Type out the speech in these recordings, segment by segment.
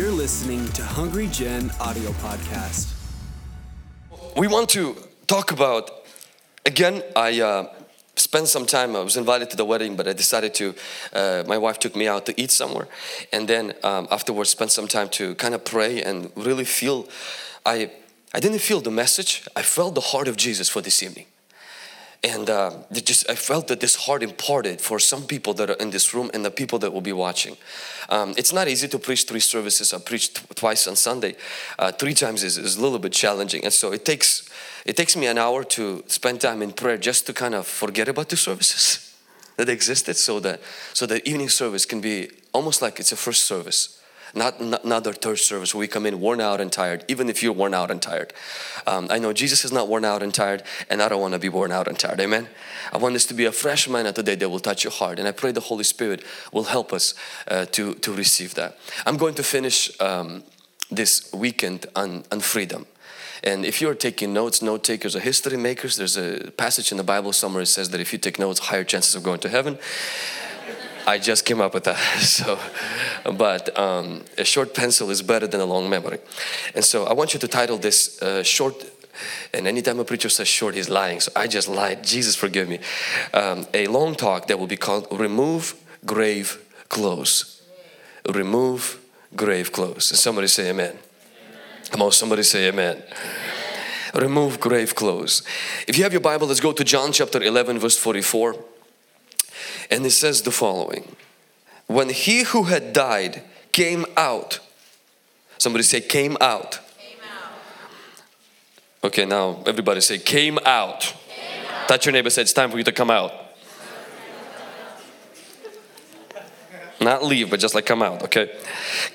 You're listening to Hungry Gen Audio Podcast. We want to talk about, again, I spent some time. I was invited to the wedding, but I decided to, my wife took me out to eat somewhere. And then afterwards, spent some time to kind of pray and really feel, I didn't feel the message. I felt the heart of Jesus for this evening. And I felt that this heart imparted for some people that are in this room and the people that will be watching. It's not easy to preach three services. I preached twice on Sunday. Three times is a little bit challenging. And so it takes me an hour to spend time in prayer just to kind of forget about the services that existed so that evening service can be almost like it's a first service. Not another third service where we come in worn out and tired, even if you're worn out and tired. I know Jesus is not worn out and tired, and I don't want to be worn out and tired, amen? I want this to be a fresh manna today that will touch your heart, and I pray the Holy Spirit will help us to receive that. I'm going to finish this weekend on freedom. And if you're taking notes, note takers or history makers, there's a passage in the Bible somewhere that says that if you take notes, higher chances of going to heaven. I just came up with that, but a short pencil is better than a long memory. And so I want you to title this short, and anytime a preacher says short, he's lying, so I just lied, Jesus forgive me. A long talk that will be called Remove Grave Clothes. Remove Grave Clothes. And somebody say amen. Come on, somebody say amen. Remove grave clothes. If you have your Bible, let's go to John chapter 11 verse 44. And it says the following: when he who had died came out, somebody say came out. Came out. Okay, now everybody say came out. Came out. Touch your neighbor, say it's time for you to come out. Not leave, but just like come out, okay?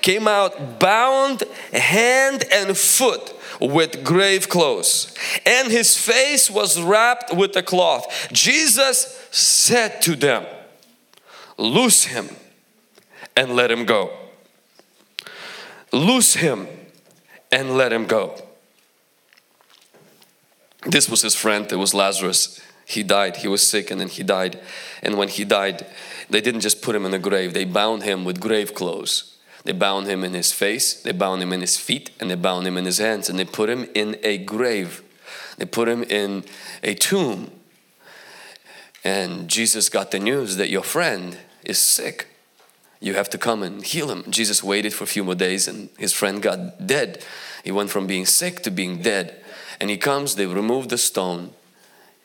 Came out bound hand and foot with grave clothes, and his face was wrapped with a cloth. Jesus said to them, loose him and let him go. Loose him and let him go. This was his friend, it was Lazarus. He died, he was sick, and then he died. And when he died, they didn't just put him in a grave, they bound him with grave clothes. They bound him in his face, they bound him in his feet, and they bound him in his hands, and they put him in a grave. They put him in a tomb. And Jesus got the news that your friend is sick. You have to come and heal him. Jesus waited for a few more days and his friend got dead. He went from being sick to being dead. And he comes, they remove the stone.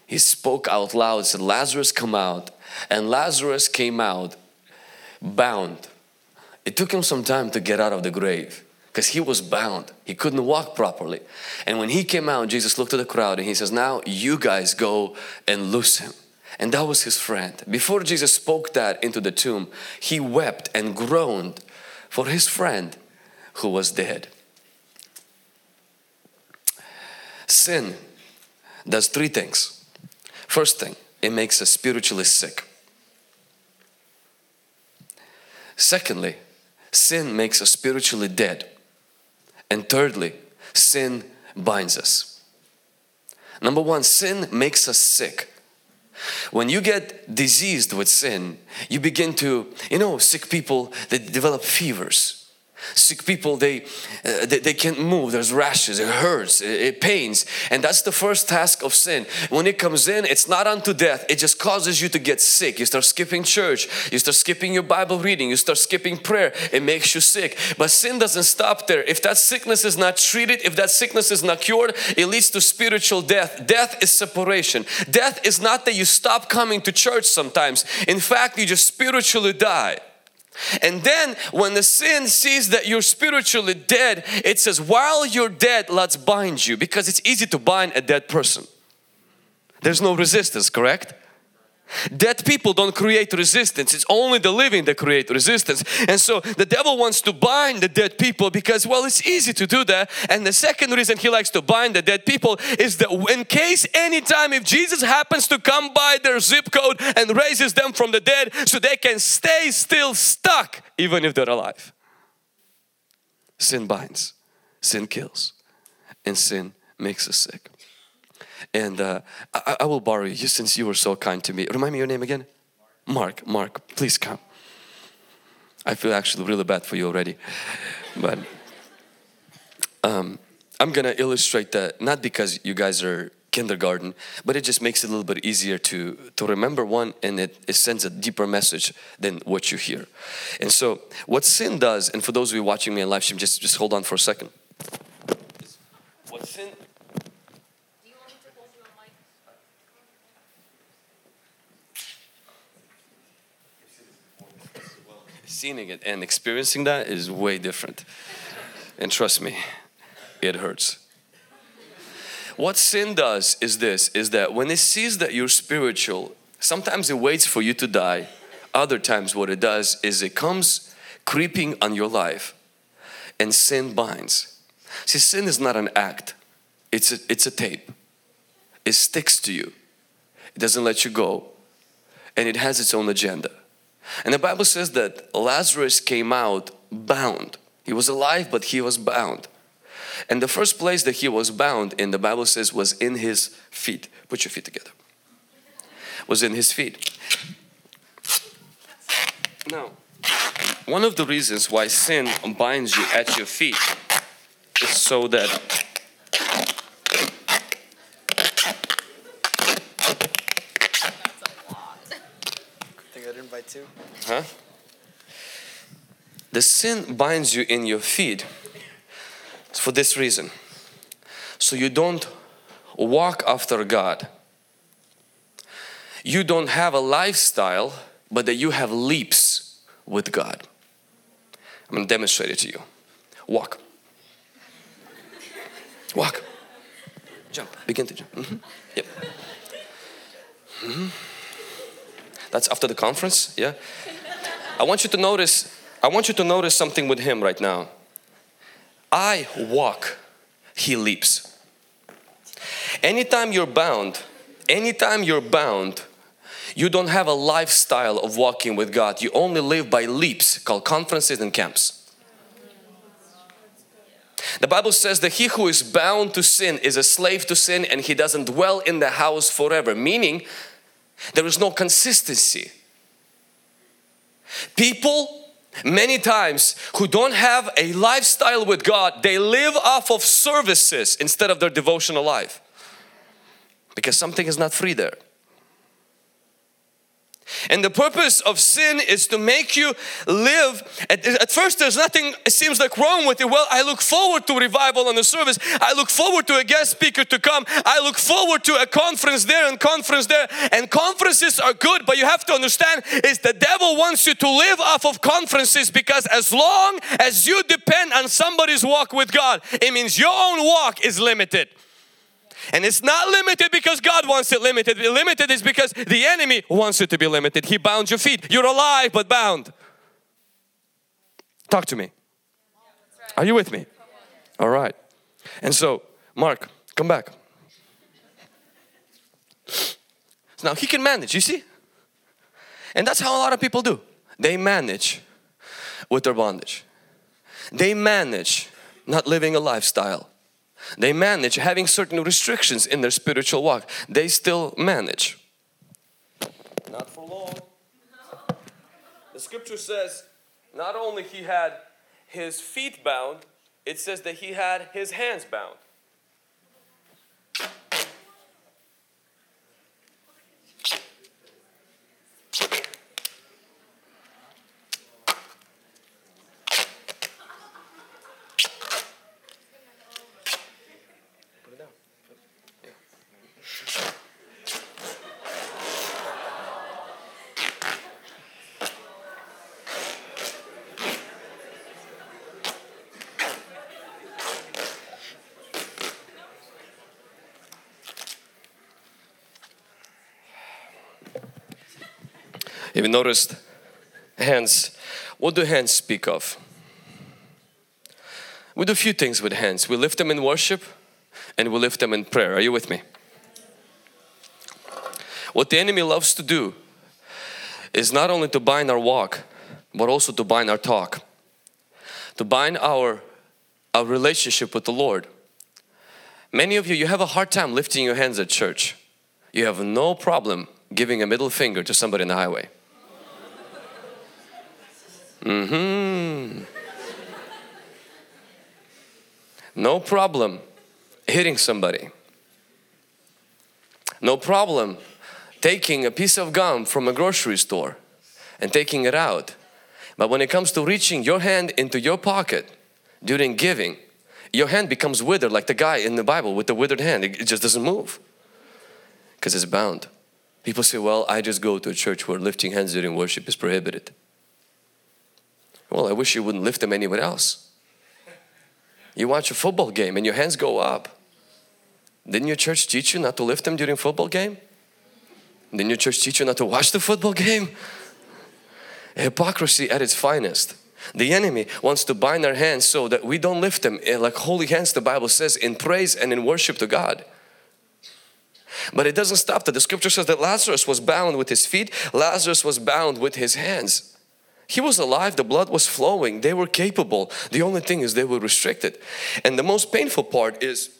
He spoke out loud, said, Lazarus, come out. And Lazarus came out bound. It took him some time to get out of the grave because he was bound. He couldn't walk properly. And when he came out, Jesus looked at the crowd and he says, now you guys go and loose him. And that was his friend. Before Jesus spoke that into the tomb, he wept and groaned for his friend who was dead. Sin does three things. First thing, it makes us spiritually sick. Secondly, sin makes us spiritually dead. And thirdly, sin binds us. Number one, sin makes us sick. When you get diseased with sin, you begin to, sick people, they develop fevers. Sick people, they can't move. There's rashes, it hurts, it pains. And that's the first task of sin. When it comes in, it's not unto death. It just causes you to get sick. You start skipping church. You start skipping your Bible reading. You start skipping prayer. It makes you sick. But sin doesn't stop there. If that sickness is not treated, if that sickness is not cured, it leads to spiritual death. Death is separation. Death is not that you stop coming to church sometimes. In fact, you just spiritually die. And then when the sin sees that you're spiritually dead, it says, while you're dead, let's bind you, because it's easy to bind a dead person. There's no resistance, correct? Dead people don't create resistance. It's only the living that create resistance. And so the devil wants to bind the dead people because, it's easy to do that. And the second reason he likes to bind the dead people is that in case anytime if Jesus happens to come by their zip code and raises them from the dead, so they can stay still stuck even if they're alive. Sin binds, sin kills, and sin makes us sick. And I will borrow you since you were so kind to me. Remind me your name again. Mark, please come. I feel actually really bad for you already. But I'm going to illustrate that, not because you guys are kindergarten, but it just makes it a little bit easier to remember one, and it sends a deeper message than what you hear. And so what sin does, and for those of you watching me on live stream, just hold on for a second. What sin... Seeing it and experiencing that is way different. And trust me, it hurts. What sin does is this, is that when it sees that you're spiritual, sometimes it waits for you to die. Other times what it does is it comes creeping on your life, and sin binds. See, sin is not an act. It's a tape. It sticks to you. It doesn't let you go. And it has its own agenda. And the Bible says that Lazarus came out bound. He was alive, but he was bound. And the first place that he was bound in, the Bible says, was in his feet. Put your feet together. Was in his feet. Now, one of the reasons why sin binds you at your feet is so that the sin binds you in your feet for this reason, so you don't walk after God. You don't have a lifestyle, but that you have leaps with God. I'm going to demonstrate it to you. Walk. Walk. Jump. Begin to jump. Mm-hmm. Yep. Mm-hmm. That's after the conference, yeah? I want you to notice something with him right now. I walk, he leaps. Anytime you're bound, you don't have a lifestyle of walking with God. You only live by leaps called conferences and camps. The Bible says that he who is bound to sin is a slave to sin, and he doesn't dwell in the house forever, meaning there is no consistency. People many times who don't have a lifestyle with God, they live off of services instead of their devotional life, because something is not free there. And the purpose of sin is to make you live. At first there's nothing, it seems like, wrong with it. Well, I look forward to revival on the service. I look forward to a guest speaker to come. I look forward to a conference there and conference there. And conferences are good, but you have to understand is the devil wants you to live off of conferences, because as long as you depend on somebody's walk with God, it means your own walk is limited. And it's not limited because God wants it limited. Limited is because the enemy wants it to be limited. He bound your feet. You're alive but bound. Talk to me. Are you with me? All right. And so, Mark, come back. Now he can manage, you see? And that's how a lot of people do. They manage with their bondage. They manage not living a lifestyle. They manage having certain restrictions in their spiritual walk. They still manage. Not for long. The scripture says not only he had his feet bound, it says that he had his hands bound. Have you noticed hands? What do hands speak of? We do a few things with hands. We lift them in worship and we lift them in prayer. Are you with me? What the enemy loves to do is not only to bind our walk, but also to bind our talk, to bind our relationship with the Lord. Many of you have a hard time lifting your hands at church. You have no problem giving a middle finger to somebody in the highway. No problem hitting somebody. No problem taking a piece of gum from a grocery store and taking it out. But when it comes to reaching your hand into your pocket during giving, your hand becomes withered, like the guy in the Bible with the withered hand. It just doesn't move because it's bound. People say, well, I just go to a church where lifting hands during worship is prohibited. Well, I wish you wouldn't lift them anywhere else. You watch a football game and your hands go up. Didn't your church teach you not to lift them during football game? Didn't your church teach you not to watch the football game? Hypocrisy at its finest. The enemy wants to bind our hands so that we don't lift them like holy hands, the Bible says, in praise and in worship to God. But it doesn't stop that. The scripture says that Lazarus was bound with his feet. Lazarus was bound with his hands. He was alive. The blood was flowing. They were capable. The only thing is they were restricted. And the most painful part is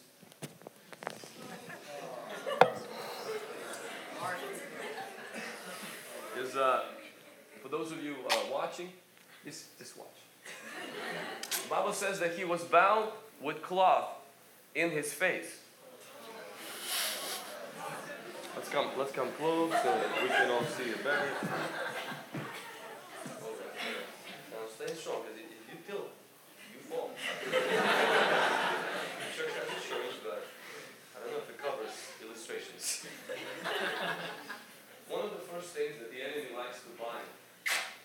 for those of you watching, just watch. The Bible says that he was bound with cloth in his face. Let's come close so that we can all see it better. Now stay strong, because if you tilt, you fall. The church has insurance, but I don't know if it covers illustrations. One of the first things that the enemy likes to bind,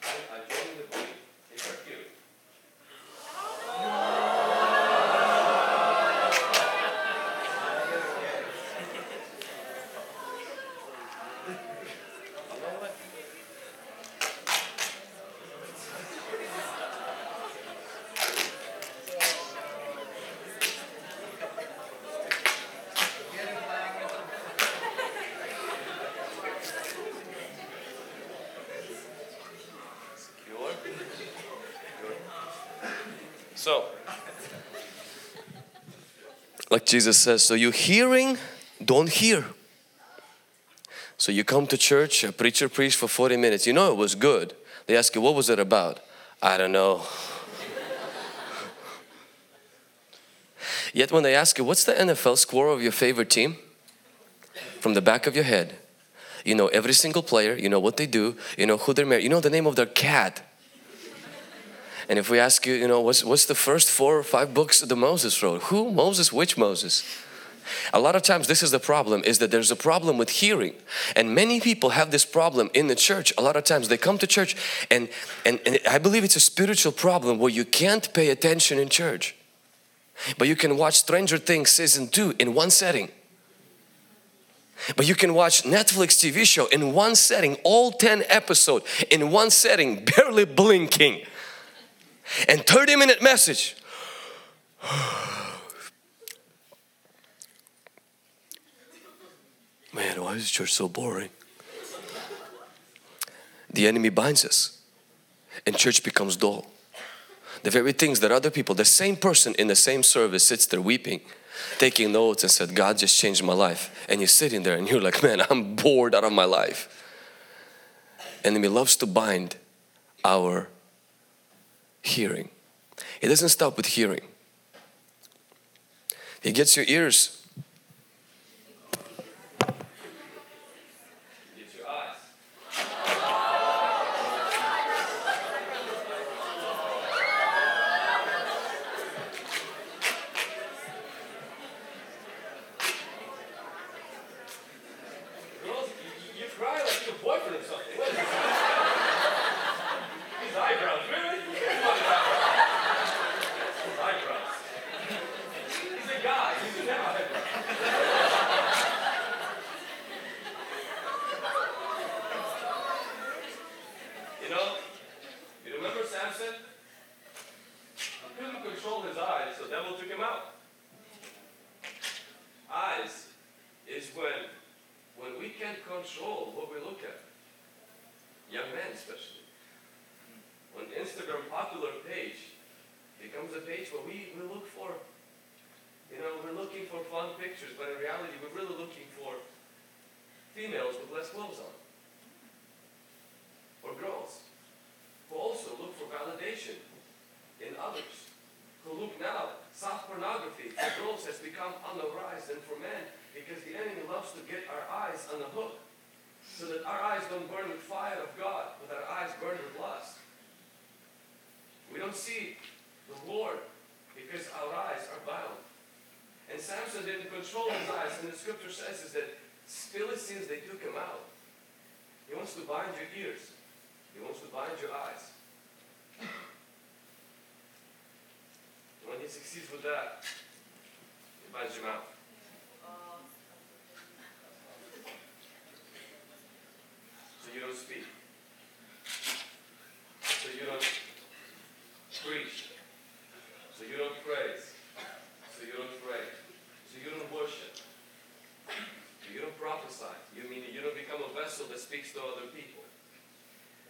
I joined the belief, is our hearing. So, like Jesus says, so you hearing, don't hear. So you come to church, a preacher preached for 40 minutes. You know it was good. They ask you, what was it about? I don't know. Yet when they ask you, what's the NFL score of your favorite team? From the back of your head, you know every single player, you know what they do, you know who they're married, you know the name of their cat. And if we ask you, you know, what's the first 4 or 5 books that Moses wrote? Who? Moses? Which Moses? A lot of times this is the problem, is that there's a problem with hearing. And many people have this problem in the church. A lot of times they come to church and I believe it's a spiritual problem where you can't pay attention in church. But you can watch Stranger Things season 2 in one setting. But you can watch Netflix TV show in one setting, all 10 episodes in one setting, barely blinking. And 30-minute message. Man, why is church so boring? The enemy binds us and church becomes dull. The very things that other people, the same person in the same service sits there weeping, taking notes and said, God just changed my life. And you're sitting there and you're like, man, I'm bored out of my life. Enemy loves to bind our hearing. It doesn't stop with hearing. It gets your ears. It gets your eyes. Girls, you cry like your boyfriend or something. What is this? His eyebrows, really? Control what we look at. Young men especially. When Instagram popular page becomes a page where we look for, you know, we're looking for fun pictures, but in reality we're really looking for females with less clothes on. Or girls who also look for validation. to get our eyes on the hook so that our eyes don't burn with fire of God, but our eyes burn with lust. We don't see the Lord because our eyes are bound. And Samson didn't control his eyes, and the scripture says is that still it seems they do come out. He wants to bind your ears. He wants to bind your eyes. When he succeeds with that, he binds your mouth. So you don't speak. So you don't preach. So you don't praise. So you don't pray. So you don't worship. So you don't prophesy. You mean you don't become a vessel that speaks to other people.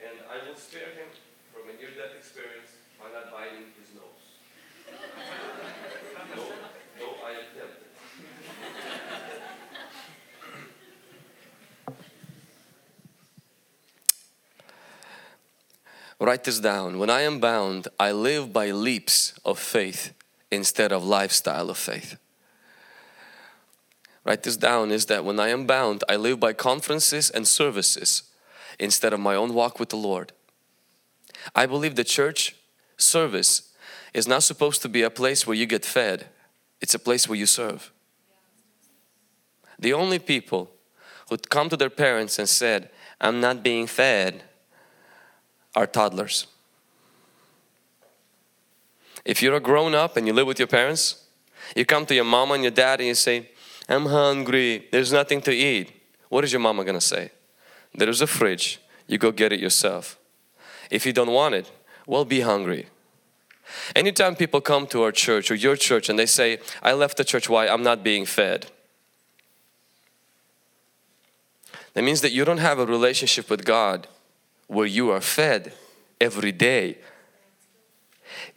And I will spare him from a near-death experience by not biting his nose. No, I am tempted. Write this down. When I am bound, I live by leaps of faith instead of lifestyle of faith. Write this down, is that when I am bound, I live by conferences and services instead of my own walk with the Lord. I believe the church service is not supposed to be a place where you get fed. It's a place where you serve. The only people who'd come to their parents and said, I'm not being fed, are toddlers. If you're a grown up and you live with your parents, you come to your mama and your dad and you say, I'm hungry, there's nothing to eat. What is your mama going to say? There is a fridge, you go get it yourself. If you don't want it, well, be hungry. Anytime people come to our church or your church and they say, I left the church, why? I'm not being fed. That means that you don't have a relationship with God where you are fed every day.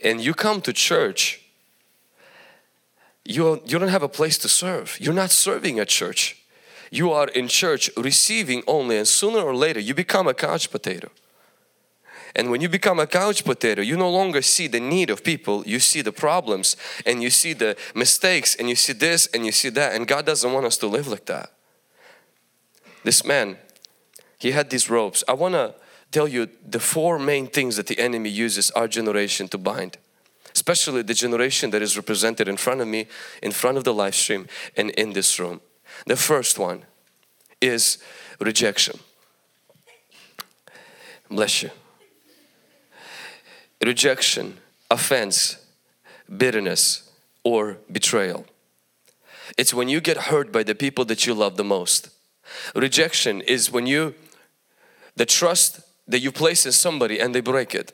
And you come to church, you don't have a place to serve. You're not serving at church. You are in church receiving only, and sooner or later you become a couch potato. And when you become a couch potato, you no longer see the need of people. You see the problems and you see the mistakes and you see this and you see that. And God doesn't want us to live like that. This man, he had these ropes. I want to tell you the four main things that the enemy uses our generation to bind. Especially the generation that is represented in front of me, in front of the live stream and in this room. The first one is rejection. Bless you. Rejection, offense, bitterness, or betrayal. It's when you get hurt by the people that you love the most. Rejection is when the trust that you place in somebody and they break it.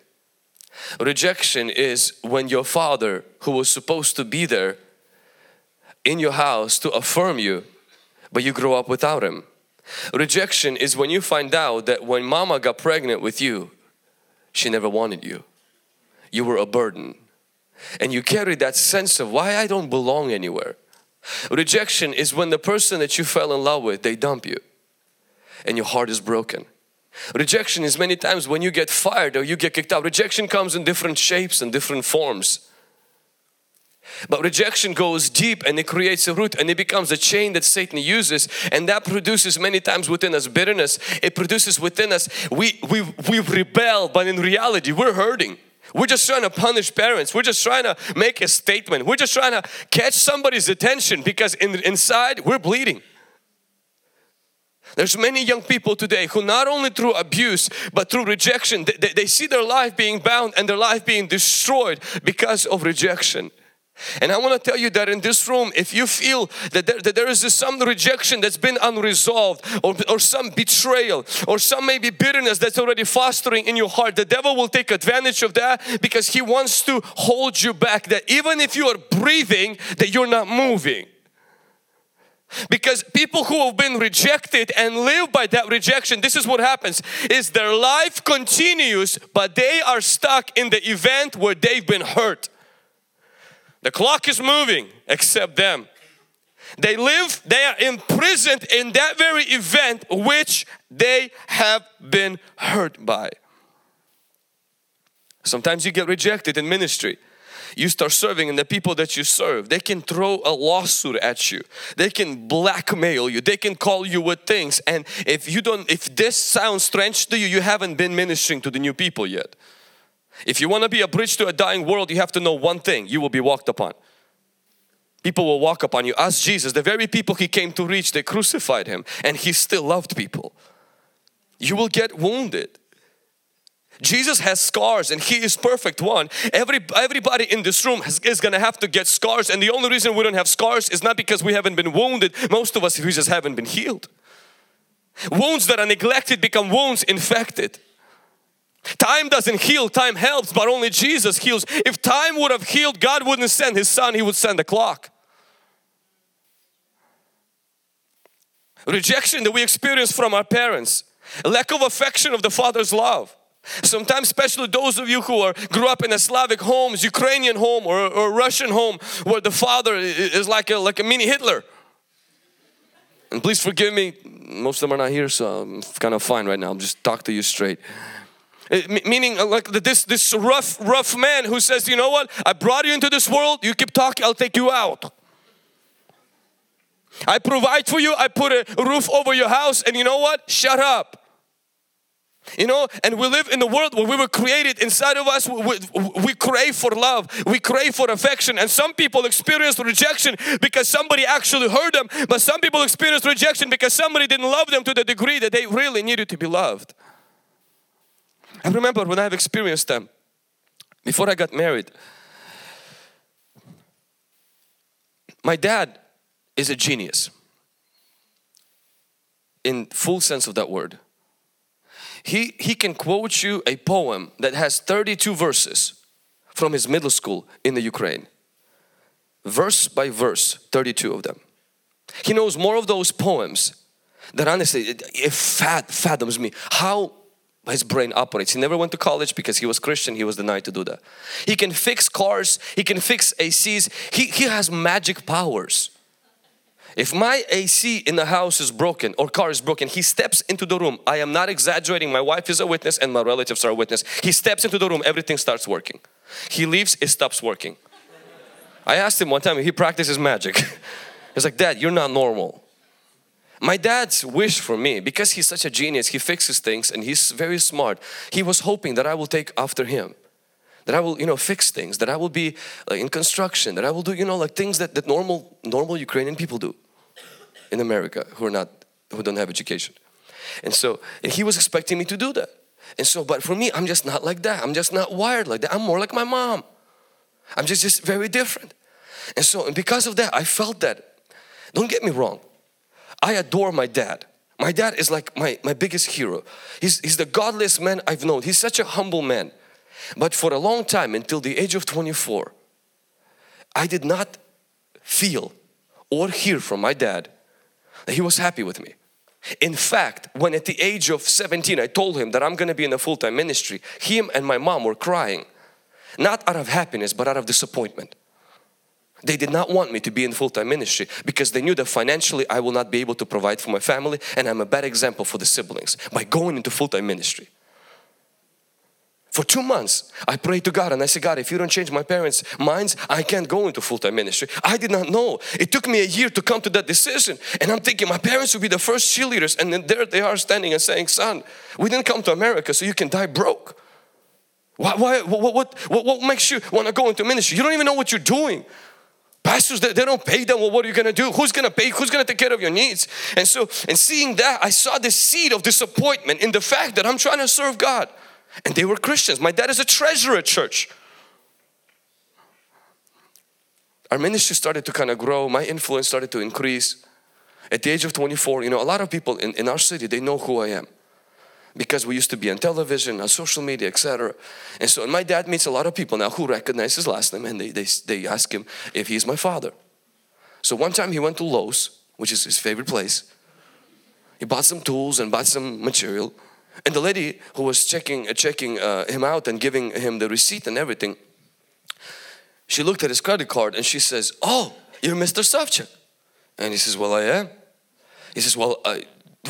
Rejection is when your father, who was supposed to be there in your house to affirm you, but you grow up without him. Rejection is when you find out that when mama got pregnant with you, she never wanted you. You were a burden. And you carry that sense of why I don't belong anywhere. Rejection is when the person that you fell in love with, they dump you. And your heart is broken. Rejection is many times when you get fired or you get kicked out. Rejection comes in different shapes and different forms. But rejection goes deep and it creates a root and it becomes a chain that Satan uses, and that produces many times within us bitterness. It produces within us, we rebel, but in reality we're hurting. We're just trying to punish parents. We're just trying to make a statement. We're just trying to catch somebody's attention because inside we're bleeding. There's many young people today who not only through abuse but through rejection, they see their life being bound and their life being destroyed because of rejection. And I want to tell you that in this room, if you feel that there is some rejection that's been unresolved, or some betrayal, or some maybe bitterness that's already fostering in your heart, the devil will take advantage of that because he wants to hold you back. That even if you are breathing, that you're not moving. Because people who have been rejected and live by that rejection, this is what happens, is their life continues, but they are stuck in the event where they've been hurt. The clock is moving except them. They are imprisoned in that very event which they have been hurt by. Sometimes you get rejected in ministry. you start serving, and the people that you serve, they can throw a lawsuit at you. They can blackmail you. They can call you with things. And if this sounds strange to you, you haven't been ministering to the new people yet. If you want to be a bridge to a dying world, you have to know one thing: you will be walked upon. People will walk upon you. Ask Jesus, the very people He came to reach, they crucified Him, and He still loved people. You will get wounded. Jesus has scars, and He is perfect one. Everybody in this room is going to have to get scars, and the only reason we don't have scars is not because we haven't been wounded. Most of us, we just haven't been healed. Wounds that are neglected become wounds infected. Time doesn't heal, time helps, but only Jesus heals. If time would have healed, God wouldn't send His Son, He would send a clock. Rejection that we experience from our parents, lack of affection of the Father's love. Sometimes, especially those of you who grew up in a Slavic homes, Ukrainian home or Russian home, where the father is like a mini Hitler. And please forgive me, most of them are not here, so I'm kind of fine right now. I'll just talk to you straight. Meaning like this rough man who says, you know what, I brought you into this world, you keep talking, I'll take you out. I provide for you, I put a roof over your house, and you know what, shut up. You know, and we live in a world where we were created inside of us, we crave for love, we crave for affection. And some people experience rejection because somebody actually hurt them, but some people experience rejection because somebody didn't love them to the degree that they really needed to be loved. I remember when I've experienced them, before I got married, my dad is a genius, in full sense of that word. He can quote you a poem that has 32 verses from his middle school in the Ukraine. Verse by verse, 32 of them. He knows more of those poems that honestly, it fathoms me how his brain operates. He never went to college because he was Christian. He was denied to do that. He can fix cars. He can fix ACs. He has magic powers. If my AC in the house is broken or car is broken, he steps into the room. I am not exaggerating. My wife is a witness and my relatives are a witness. He steps into the room. Everything starts working. He leaves. It stops working. I asked him one time. He practices magic. He's like, Dad, you're not normal. My dad's wish for me, because he's such a genius, he fixes things and he's very smart. He was hoping that I will take after him, that I will, fix things, that I will be in construction, that I will do, things that normal Ukrainian people do in America who don't have education. And so he was expecting me to do that. And so, but for me, I'm just not like that. I'm just not wired like that. I'm more like my mom. I'm just very different. And so, and because of that, I felt that. Don't get me wrong. I adore my dad. My dad is like my biggest hero. He's the godliest man I've known. He's such a humble man. But for a long time, until the age of 24, I did not feel or hear from my dad that he was happy with me. In fact, when at the age of 17, I told him that I'm going to be in a full-time ministry, him and my mom were crying. Not out of happiness, but out of disappointment. They did not want me to be in full-time ministry because they knew that financially I will not be able to provide for my family, and I'm a bad example for the siblings by going into full-time ministry. For 2 months, I prayed to God and I said, God, if you don't change my parents' minds, I can't go into full-time ministry. I did not know. It took me a year to come to that decision, and I'm thinking my parents will be the first cheerleaders, and then there they are standing and saying, son, we didn't come to America so you can die broke. What makes you want to go into ministry? You don't even know what you're doing. Pastors, they don't pay them. Well, what are you going to do? Who's going to pay? Who's going to take care of your needs? And so, and seeing that, I saw the seed of disappointment in the fact that I'm trying to serve God. And they were Christians. My dad is a treasurer at church. Our ministry started to kind of grow. My influence started to increase. At the age of 24, a lot of people in our city, they know who I am. Because we used to be on television, on social media, etc. And so, and my dad meets a lot of people now who recognize his last name, and they ask him if he's my father. So one time he went to Lowe's, which is his favorite place. He bought some tools and bought some material. And the lady who was checking him out and giving him the receipt and everything, she looked at his credit card and she says, oh, you're Mr. Sovchuk. And he says, well, I am. He says, well,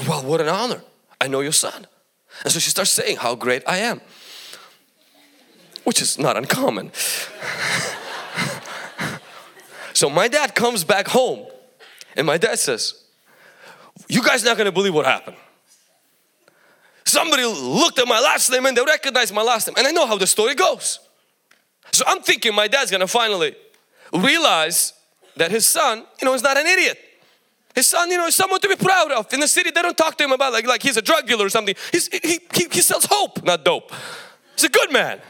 what an honor. I know your son. And so she starts saying how great I am, which is not uncommon. So my dad comes back home and my dad says, you guys not going to believe what happened. Somebody looked at my last name and they recognized my last name. And I know how the story goes. So I'm thinking my dad's going to finally realize that his son, is not an idiot. His son, is someone to be proud of. In the city, they don't talk to him about like he's a drug dealer or something. He sells hope, not dope. He's a good man.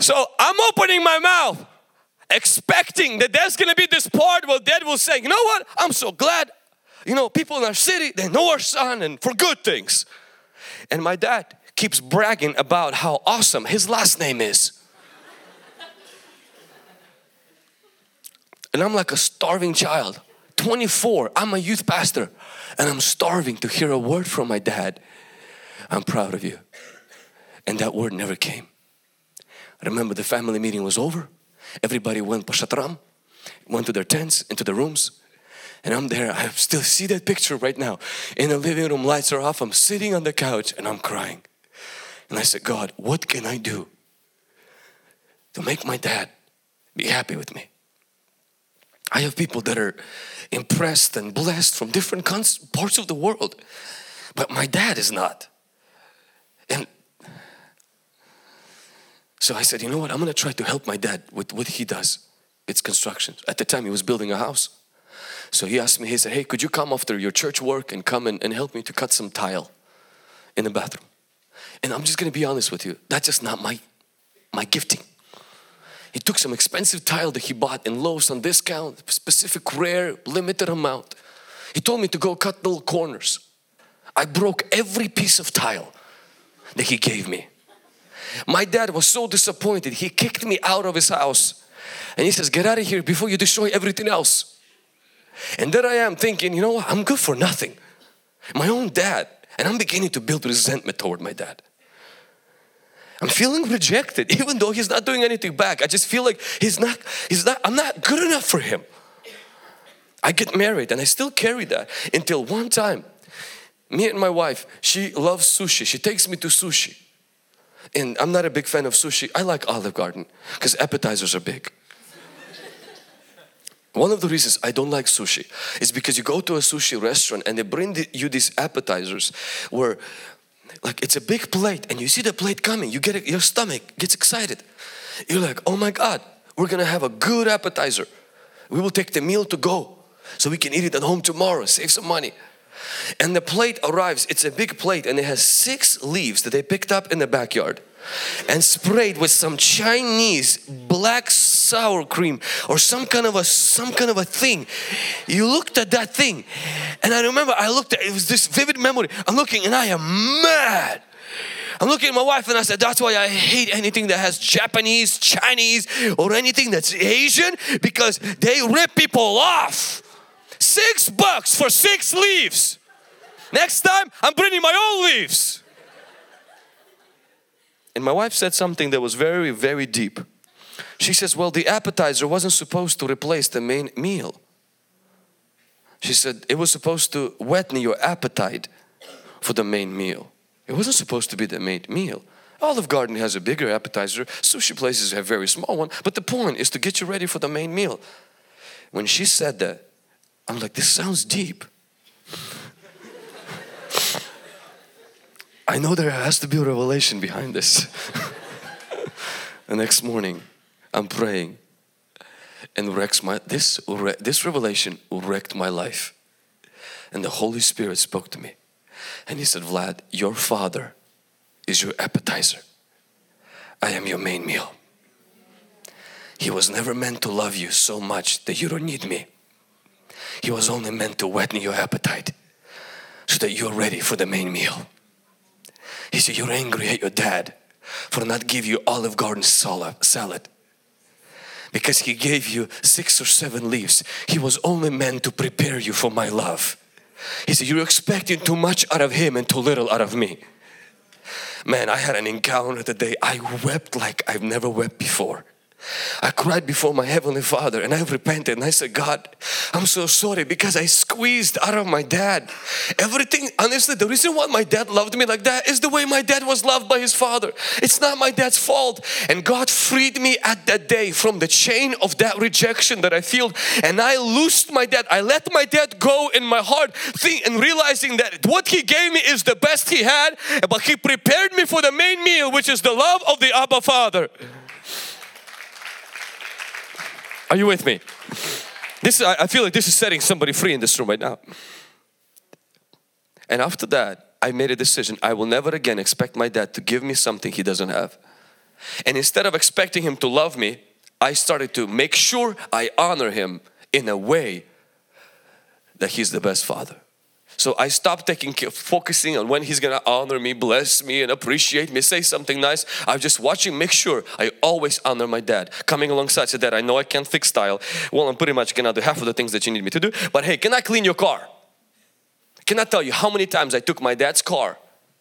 So I'm opening my mouth, expecting that there's going to be this part where dad will say, you know what? I'm so glad, people in our city, they know our son and for good things. And my dad keeps bragging about how awesome his last name is. And I'm like a starving child, 24, I'm a youth pastor, and I'm starving to hear a word from my dad. I'm proud of you. And that word never came. I remember the family meeting was over. Everybody went to their tents, into their rooms. And I'm there, I still see that picture right now. In the living room, lights are off, I'm sitting on the couch and I'm crying. And I said, God, what can I do to make my dad be happy with me? I have people that are impressed and blessed from different parts of the world, but my dad is not. And so I said, you know what, I'm going to try to help my dad with what he does. It's construction. At the time he was building a house. So he asked me, he said, hey, could you come after your church work and come and help me to cut some tile in the bathroom? And I'm just going to be honest with you, that's just not my gifting. He took some expensive tile that he bought in Lowe's on discount, specific rare, limited amount. He told me to go cut little corners. I broke every piece of tile that he gave me. My dad was so disappointed, he kicked me out of his house. And he says, get out of here before you destroy everything else. And there I am thinking, you know what, I'm good for nothing. My own dad. And I'm beginning to build resentment toward my dad. I'm feeling rejected even though he's not doing anything back. I just feel like I'm not good enough for him. I get married and I still carry that until one time, me and my wife, she loves sushi. She takes me to sushi. And I'm not a big fan of sushi. I like Olive Garden because appetizers are big. One of the reasons I don't like sushi is because you go to a sushi restaurant and they bring you these appetizers where it's a big plate and you see the plate coming, your stomach gets excited. You're like, oh my God, we're gonna have a good appetizer. We will take the meal to go so we can eat it at home tomorrow, save some money. And the plate arrives, it's a big plate and it has 6 leaves that they picked up in the backyard and sprayed with some Chinese black sour cream or some kind of a thing. You looked at that thing and I remember I looked at it, was this vivid memory. I'm looking and I am mad. I'm looking at my wife and I said, that's why I hate anything that has Japanese, Chinese or anything that's Asian, because they rip people off. $6 for 6 leaves. Next time I'm bringing my own leaves. And my wife said something that was very, very deep. She says, well, the appetizer wasn't supposed to replace the main meal. She said, it was supposed to whet your appetite for the main meal. It wasn't supposed to be the main meal. Olive Garden has a bigger appetizer. Sushi places have very small one. But the point is to get you ready for the main meal. When she said that, I'm like, this sounds deep. I know there has to be a revelation behind this. The next morning, I'm praying, and this revelation wrecked my life. And the Holy Spirit spoke to me, and He said, Vlad, your father is your appetizer. I am your main meal. He was never meant to love you so much that you don't need me. He was only meant to whet your appetite so that you're ready for the main meal. He said, you're angry at your dad for not giving you Olive Garden salad because he gave you 6 or 7 leaves. He was only meant to prepare you for my love. He said, you're expecting too much out of him and too little out of me. Man, I had an encounter today. I wept like I've never wept before. I cried before my Heavenly Father and I repented and I said, God, I'm so sorry because I squeezed out of my dad. Everything, honestly, the reason why my dad loved me like that is the way my dad was loved by his father. It's not my dad's fault. And God freed me at that day from the chain of that rejection that I feel. And I loosed my dad. I let my dad go in my heart, and realizing that what he gave me is the best he had, but he prepared me for the main meal, which is the love of the Abba Father. Are you with me? I feel like this is setting somebody free in this room right now. And after that, I made a decision. I will never again expect my dad to give me something he doesn't have. And instead of expecting him to love me, I started to make sure I honor him in a way that he's the best father. So I stopped focusing on when he's going to honor me, bless me and appreciate me, say something nice. I'm just watching, make sure I always honor my dad. Coming alongside, said, Dad, I know I can't fix tile. Well, I'm pretty much cannot do half of the things that you need me to do. But hey, can I clean your car? Can I tell you how many times I took my dad's car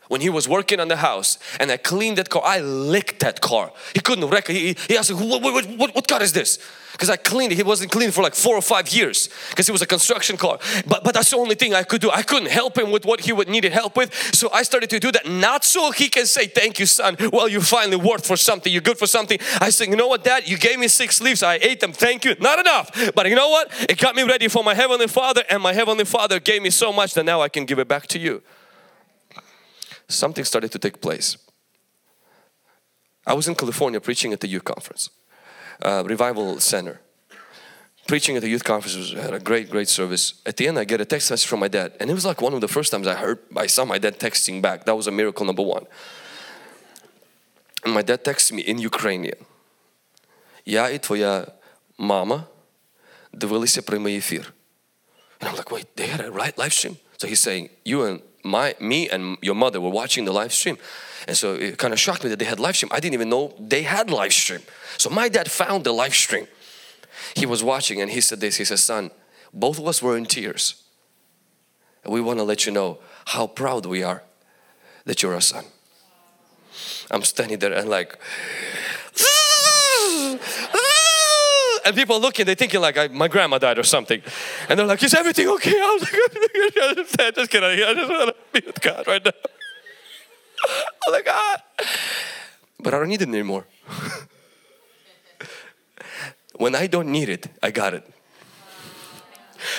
when he was working on the house and I cleaned that car. I licked that car. He couldn't recognize. He asked, what car is this? Because I cleaned it. He wasn't clean for like 4 or 5 years because it was a construction car. But that's the only thing I could do. I couldn't help him with what he would needed help with. So I started to do that, not so he can say, thank you, son. Well, you finally worked for something. You're good for something. I said, you know what, Dad? You gave me 6 leaves. I ate them. Thank you. Not enough. But you know what? It got me ready for my Heavenly Father, and my Heavenly Father gave me so much that now I can give it back to you. Something started to take place. I was in California preaching at the youth conference, Revival Center. Preaching at the youth conference, had a great service. At the end, I get a text message from my dad, and it was like one of the first times I saw my dad texting back. That was a miracle number one. And my dad texted me in Ukrainian. Я и твоя мама дивилися прямий ефір. And I'm like, wait, they had a live stream? So he's saying, you and me and your mother were watching the live stream. And so it kind of shocked me that they had live stream. I didn't even know they had live stream. So my dad found the live stream. He was watching and he said this. He says, son, both of us were in tears. And we want to let you know how proud we are that you're our son. I'm standing there and like... And people looking, they're thinking like, my grandma died or something. And they're like, is everything okay? I was like, I just get out of here. I just want to be with God right now. I'm like, God. But I don't need it anymore. When I don't need it, I got it.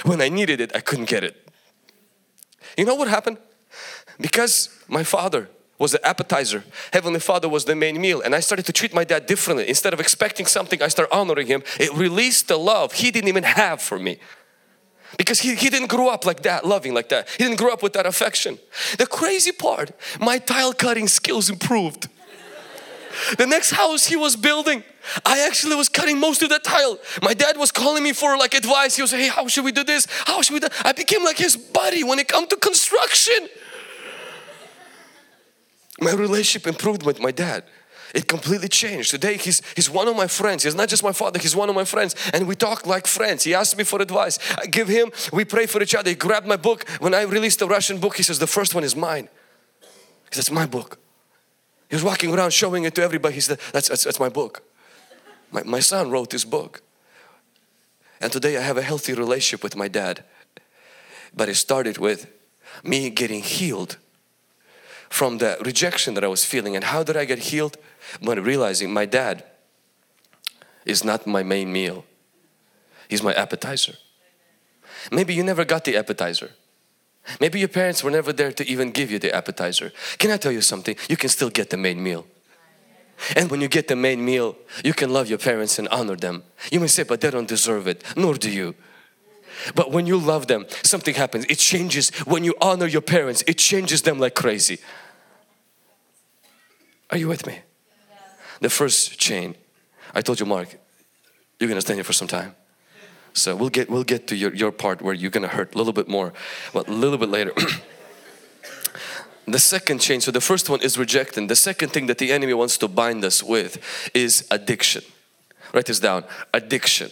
When I needed it, I couldn't get it. You know what happened? Because my father was the appetizer. Heavenly Father was the main meal, and I started to treat my dad differently. Instead of expecting something, I started honoring him. It released the love he didn't even have for me. Because he didn't grow up like that, loving like that. He didn't grow up with that affection. The crazy part, my tile cutting skills improved. The next house he was building, I actually was cutting most of the tile. My dad was calling me for like advice. He was like, hey, how should we do this? How should we do that? I became like his buddy when it comes to construction. My relationship improved with my dad. It completely changed. Today he's one of my friends. He's not just my father, he's one of my friends. And we talk like friends. He asked me for advice. I give him, we pray for each other. He grabbed my book. When I released the Russian book, he says, the first one is mine. He says, my book. He was walking around showing it to everybody. He said, that's my book. My son wrote this book. And today I have a healthy relationship with my dad. But it started with me getting healed from the rejection that I was feeling. And how did I get healed? When realizing my dad is not my main meal. He's my appetizer. Maybe you never got the appetizer. Maybe your parents were never there to even give you the appetizer. Can I tell you something? You can still get the main meal. And when you get the main meal, you can love your parents and honor them. You may say, but they don't deserve it, nor do you. But when you love them, something happens. It changes. When you honor your parents, it changes them like crazy. Are you with me? Yeah. The first chain. I told you, Mark, you're going to stand here for some time. So we'll get to your part where you're going to hurt a little bit more, but a little bit later. The second chain. So the first one is rejection. The second thing that the enemy wants to bind us with is addiction. Write this down. Addiction.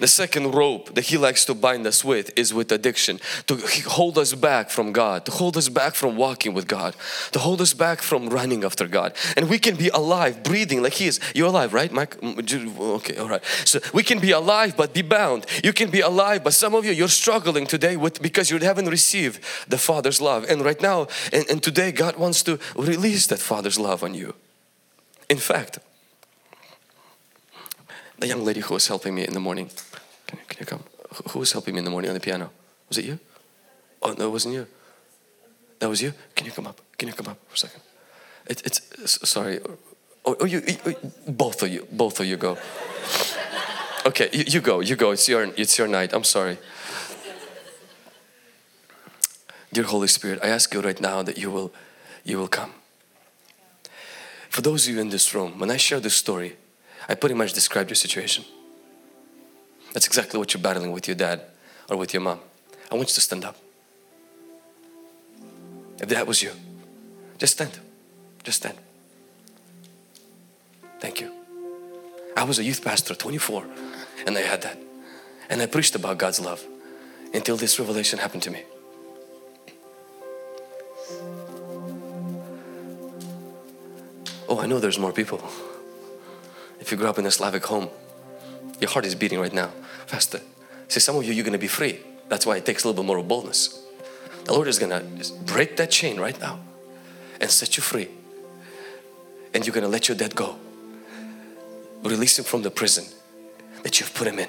The second rope that he likes to bind us with is with addiction, to hold us back from God, to hold us back from walking with God, to hold us back from running after God. And we can be alive, breathing like he is. You're alive, right, Mike? Okay, all right. So we can be alive but be bound. You can be alive, but some of you, you're struggling today with because you haven't received the Father's love. And right now, and today, God wants to release that Father's love on you. In fact, the young lady who was helping me in the morning, can you come? Who was helping me in the morning on the piano? Was it you? Oh, no, it wasn't you. That was you? Can you come up? Can you come up for a second? It's sorry. Oh, both of you go. Okay, you go. It's your night. I'm sorry. Dear Holy Spirit, I ask you right now that you will come. For those of you in this room, when I share this story, I pretty much described your situation. That's exactly what you're battling with your dad or with your mom. I want you to stand up. If that was you, just stand. Just stand. Thank you. I was a youth pastor at 24 and I had that. And I preached about God's love until this revelation happened to me. Oh, I know there's more people. If you grew up in a Slavic home, your heart is beating right now faster. See, some of you, you're going to be free. That's why it takes a little bit more of boldness. The Lord is going to break that chain right now and set you free. And you're going to let your dead go. Release him from the prison that you've put him in.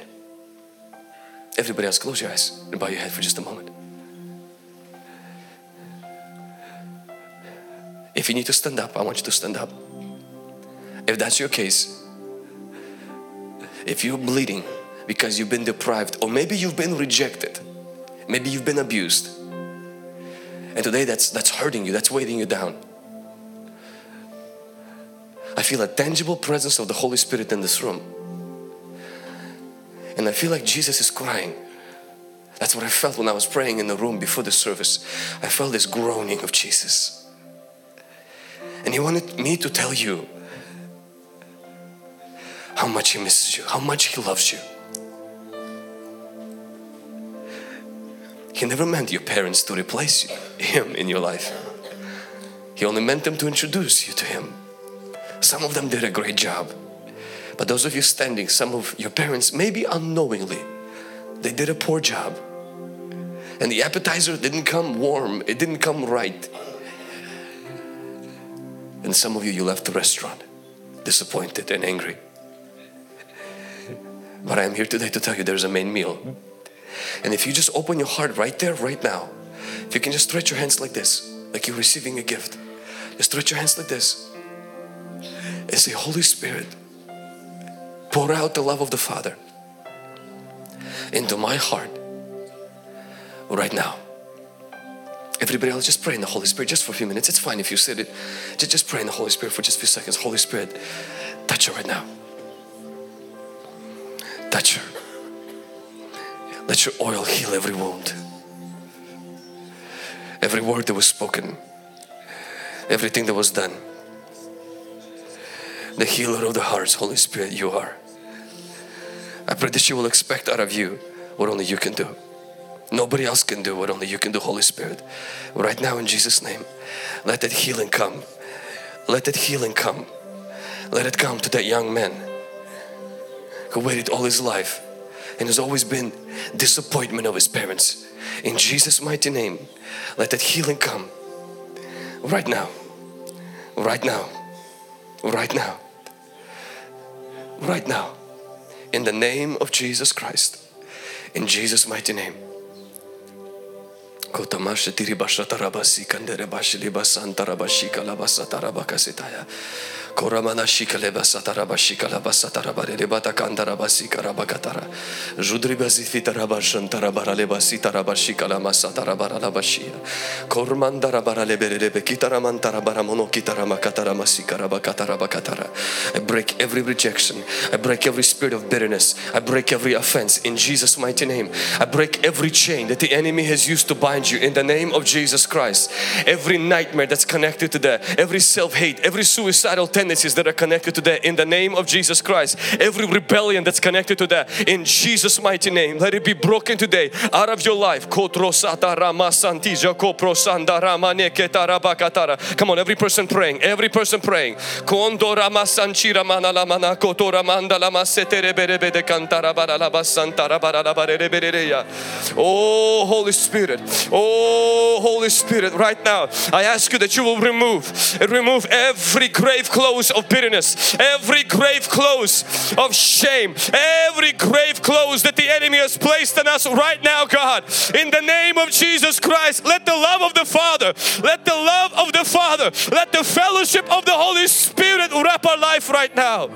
Everybody else, close your eyes and bow your head for just a moment. If you need to stand up, I want you to stand up. If that's your case, if you're bleeding because you've been deprived, or maybe you've been rejected, maybe you've been abused, and today that's hurting you, that's weighing you down, I feel a tangible presence of the Holy Spirit in this room, and I feel like Jesus is crying. That's what I felt when I was praying in the room before the service. I felt this groaning of Jesus, and He wanted me to tell you how much He misses you, how much He loves you. He never meant your parents to replace Him in your life. He only meant them to introduce you to Him. Some of them did a great job. But those of you standing, some of your parents, maybe unknowingly, they did a poor job. And the appetizer didn't come warm, it didn't come right. And some of you, you left the restaurant disappointed and angry. But I am here today to tell you there's a main meal. And if you just open your heart right there, right now, if you can just stretch your hands like this, like you're receiving a gift. Just stretch your hands like this and say, Holy Spirit, pour out the love of the Father into my heart right now. Everybody else, just pray in the Holy Spirit just for a few minutes. It's fine if you said it. Just pray in the Holy Spirit for just a few seconds. Holy Spirit, touch her right now. Touch her. Let your oil heal every wound. Every word that was spoken. Everything that was done. The healer of the hearts, Holy Spirit, you are. I pray that she will expect out of you what only you can do. Nobody else can do what only you can do, Holy Spirit. Right now in Jesus' name, let that healing come. Let that healing come. Let it come to that young man who waited all his life and has always been disappointment of his parents. In Jesus' mighty name, let that healing come right now, right now, right now, right now, in the name of Jesus Christ, in Jesus' mighty name. I break every rejection. I break every spirit of bitterness. I break every offense in Jesus' mighty name. I break every chain that the enemy has used to bind you in the name of Jesus Christ. Every nightmare that's connected to that, every self-hate, every suicidal tendency, tendencies that are connected to that, in the name of Jesus Christ. Every rebellion that's connected to that, in Jesus' mighty name, let it be broken today out of your life. Come on, every person praying, every person praying. Oh Holy Spirit, oh Holy Spirit, right now I ask you that you will remove every grave clothes of bitterness, every grave clothes of shame, every grave clothes that the enemy has placed on us right now, God, in the name of Jesus Christ. Let the love of the Father, let the love of the Father, let the fellowship of the Holy Spirit wrap our life right now.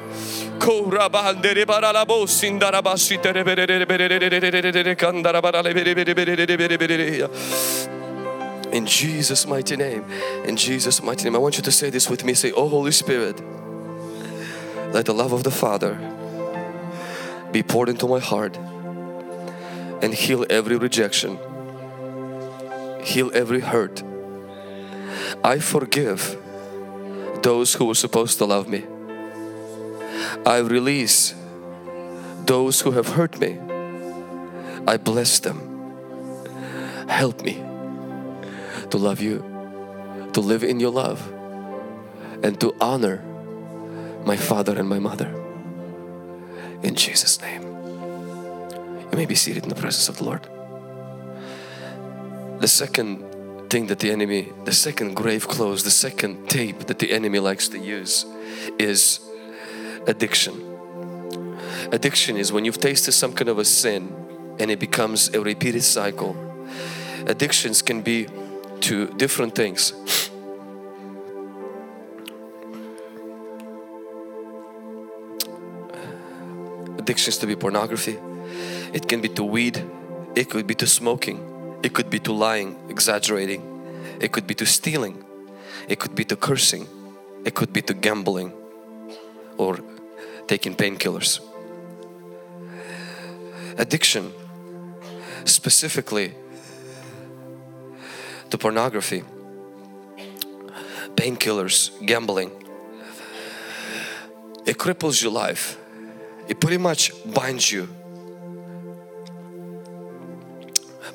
In Jesus' mighty name, in Jesus' mighty name. I want you to say this with me. Say, oh Holy Spirit, let the love of the Father be poured into my heart and heal every rejection, heal every hurt. I forgive those who were supposed to love me. I release those who have hurt me. I bless them. Help me to love you, to live in your love, and to honor my father and my mother. In Jesus' name. You may be seated in the presence of the Lord. The second thing that the enemy, the second grave clothes, the second tape that the enemy likes to use is addiction. Addiction is when you've tasted some kind of a sin and it becomes a repeated cycle. Addictions can be to different things. Addictions to be pornography. It can be to weed. It could be to smoking. It could be to lying, exaggerating. It could be to stealing. It could be to cursing. It could be to gambling or taking painkillers. Addiction specifically to pornography, painkillers, gambling. It cripples your life. It pretty much binds you.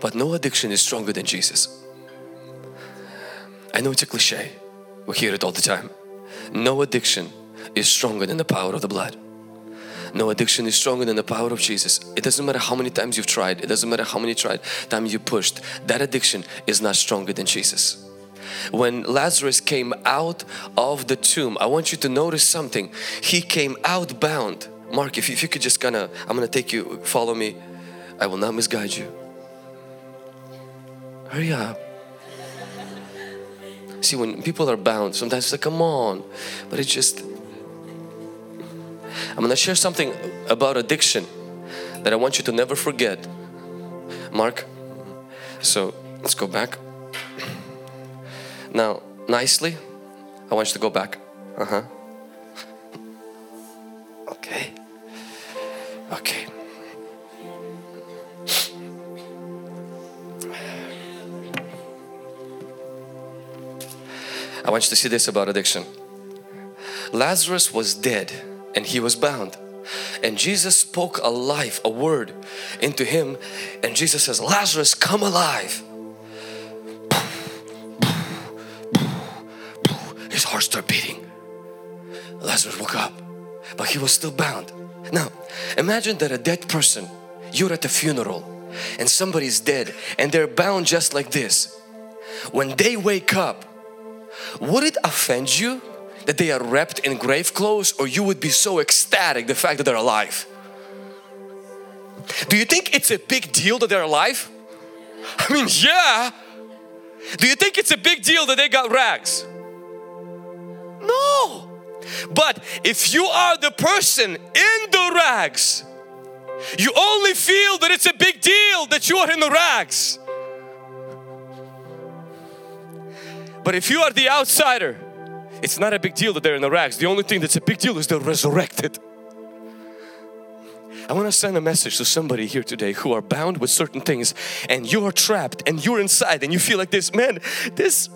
But no addiction is stronger than Jesus. I know it's a cliche. We hear it all the time. No addiction is stronger than the power of the blood. No addiction is stronger than the power of Jesus. It doesn't matter how many times you've tried. It doesn't matter how many times you pushed. That addiction is not stronger than Jesus. When Lazarus came out of the tomb, I want you to notice something. He came out bound. Mark, if you could just I'm going to take you, follow me. I will not misguide you. Hurry up. See, when people are bound, sometimes it's like, come on. But it's just, I'm going to share something about addiction that I want you to never forget. Mark, so let's go back. Now, nicely, I want you to go back. Okay. I want you to see this about addiction. Lazarus was dead and he was bound. And Jesus spoke a life, a word into him. And Jesus says, Lazarus, come alive. His heart started beating. Lazarus woke up, but he was still bound. Now, imagine that a dead person, you're at a funeral and somebody's dead and they're bound just like this. When they wake up, would it offend you that they are wrapped in grave clothes, or you would be so ecstatic the fact that they're alive? Do you think it's a big deal that they're alive? I mean, yeah. Do you think it's a big deal that they got rags? No. But if you are the person in the rags, you only feel that it's a big deal that you are in the rags. But if you are the outsider, it's not a big deal that they're in the rags. The only thing that's a big deal is they're resurrected. I want to send a message to somebody here today who are bound with certain things and you're trapped and you're inside and you feel like this, man, this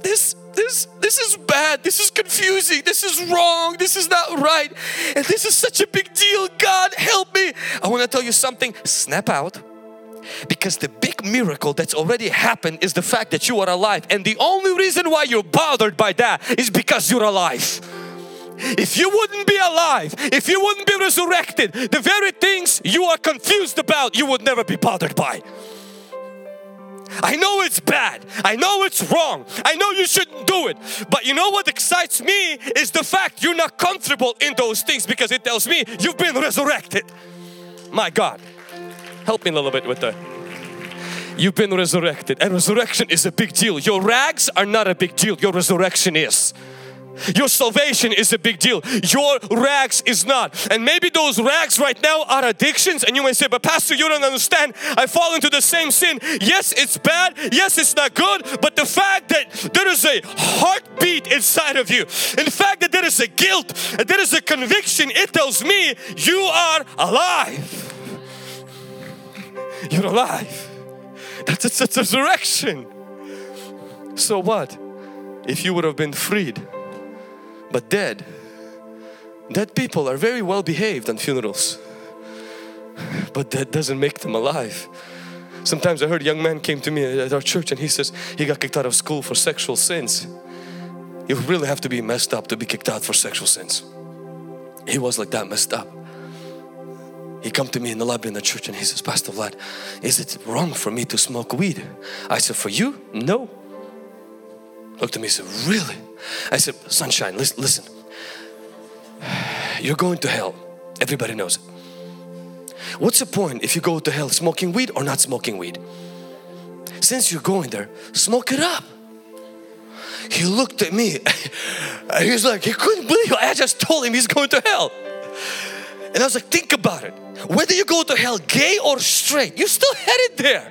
this is bad, this is confusing, this is wrong, this is not right, and this is such a big deal. God, help me. I want to tell you something, snap out. Because the big miracle that's already happened is the fact that you are alive. And the only reason why you're bothered by that is because you're alive. If you wouldn't be alive, if you wouldn't be resurrected, the very things you are confused about, you would never be bothered by. I know it's bad. I know it's wrong. I know you shouldn't do it. But you know what excites me is the fact you're not comfortable in those things, because it tells me you've been resurrected. My God. Help me a little bit with that. You've been resurrected, and resurrection is a big deal. Your rags are not a big deal. Your resurrection is. Your salvation is a big deal. Your rags is not. And maybe those rags right now are addictions, and you may say, but Pastor, you don't understand. I fall into the same sin. Yes, it's bad. Yes, it's not good. But the fact that there is a heartbeat inside of you, and the fact that there is a guilt, and there is a conviction, it tells me you are alive. You're alive. That's a resurrection. So what if you would have been freed but dead? Dead people are very well behaved on funerals, but that doesn't make them alive. Sometimes I heard a young man came to me at our church, and he says he got kicked out of school for sexual sins. You really have to be messed up to be kicked out for sexual sins. He was like that messed up. He come to me in the lobby in the church, and he says, Pastor Vlad, is it wrong for me to smoke weed? I said, for you? No. Looked at me and said, really? I said, Sunshine, listen. You're going to hell. Everybody knows it. What's the point if you go to hell smoking weed or not smoking weed? Since you're going there, smoke it up. He looked at me. He was like, he couldn't believe it. I just told him he's going to hell. And I was like, think about it. Whether you go to hell gay or straight, you're still headed there.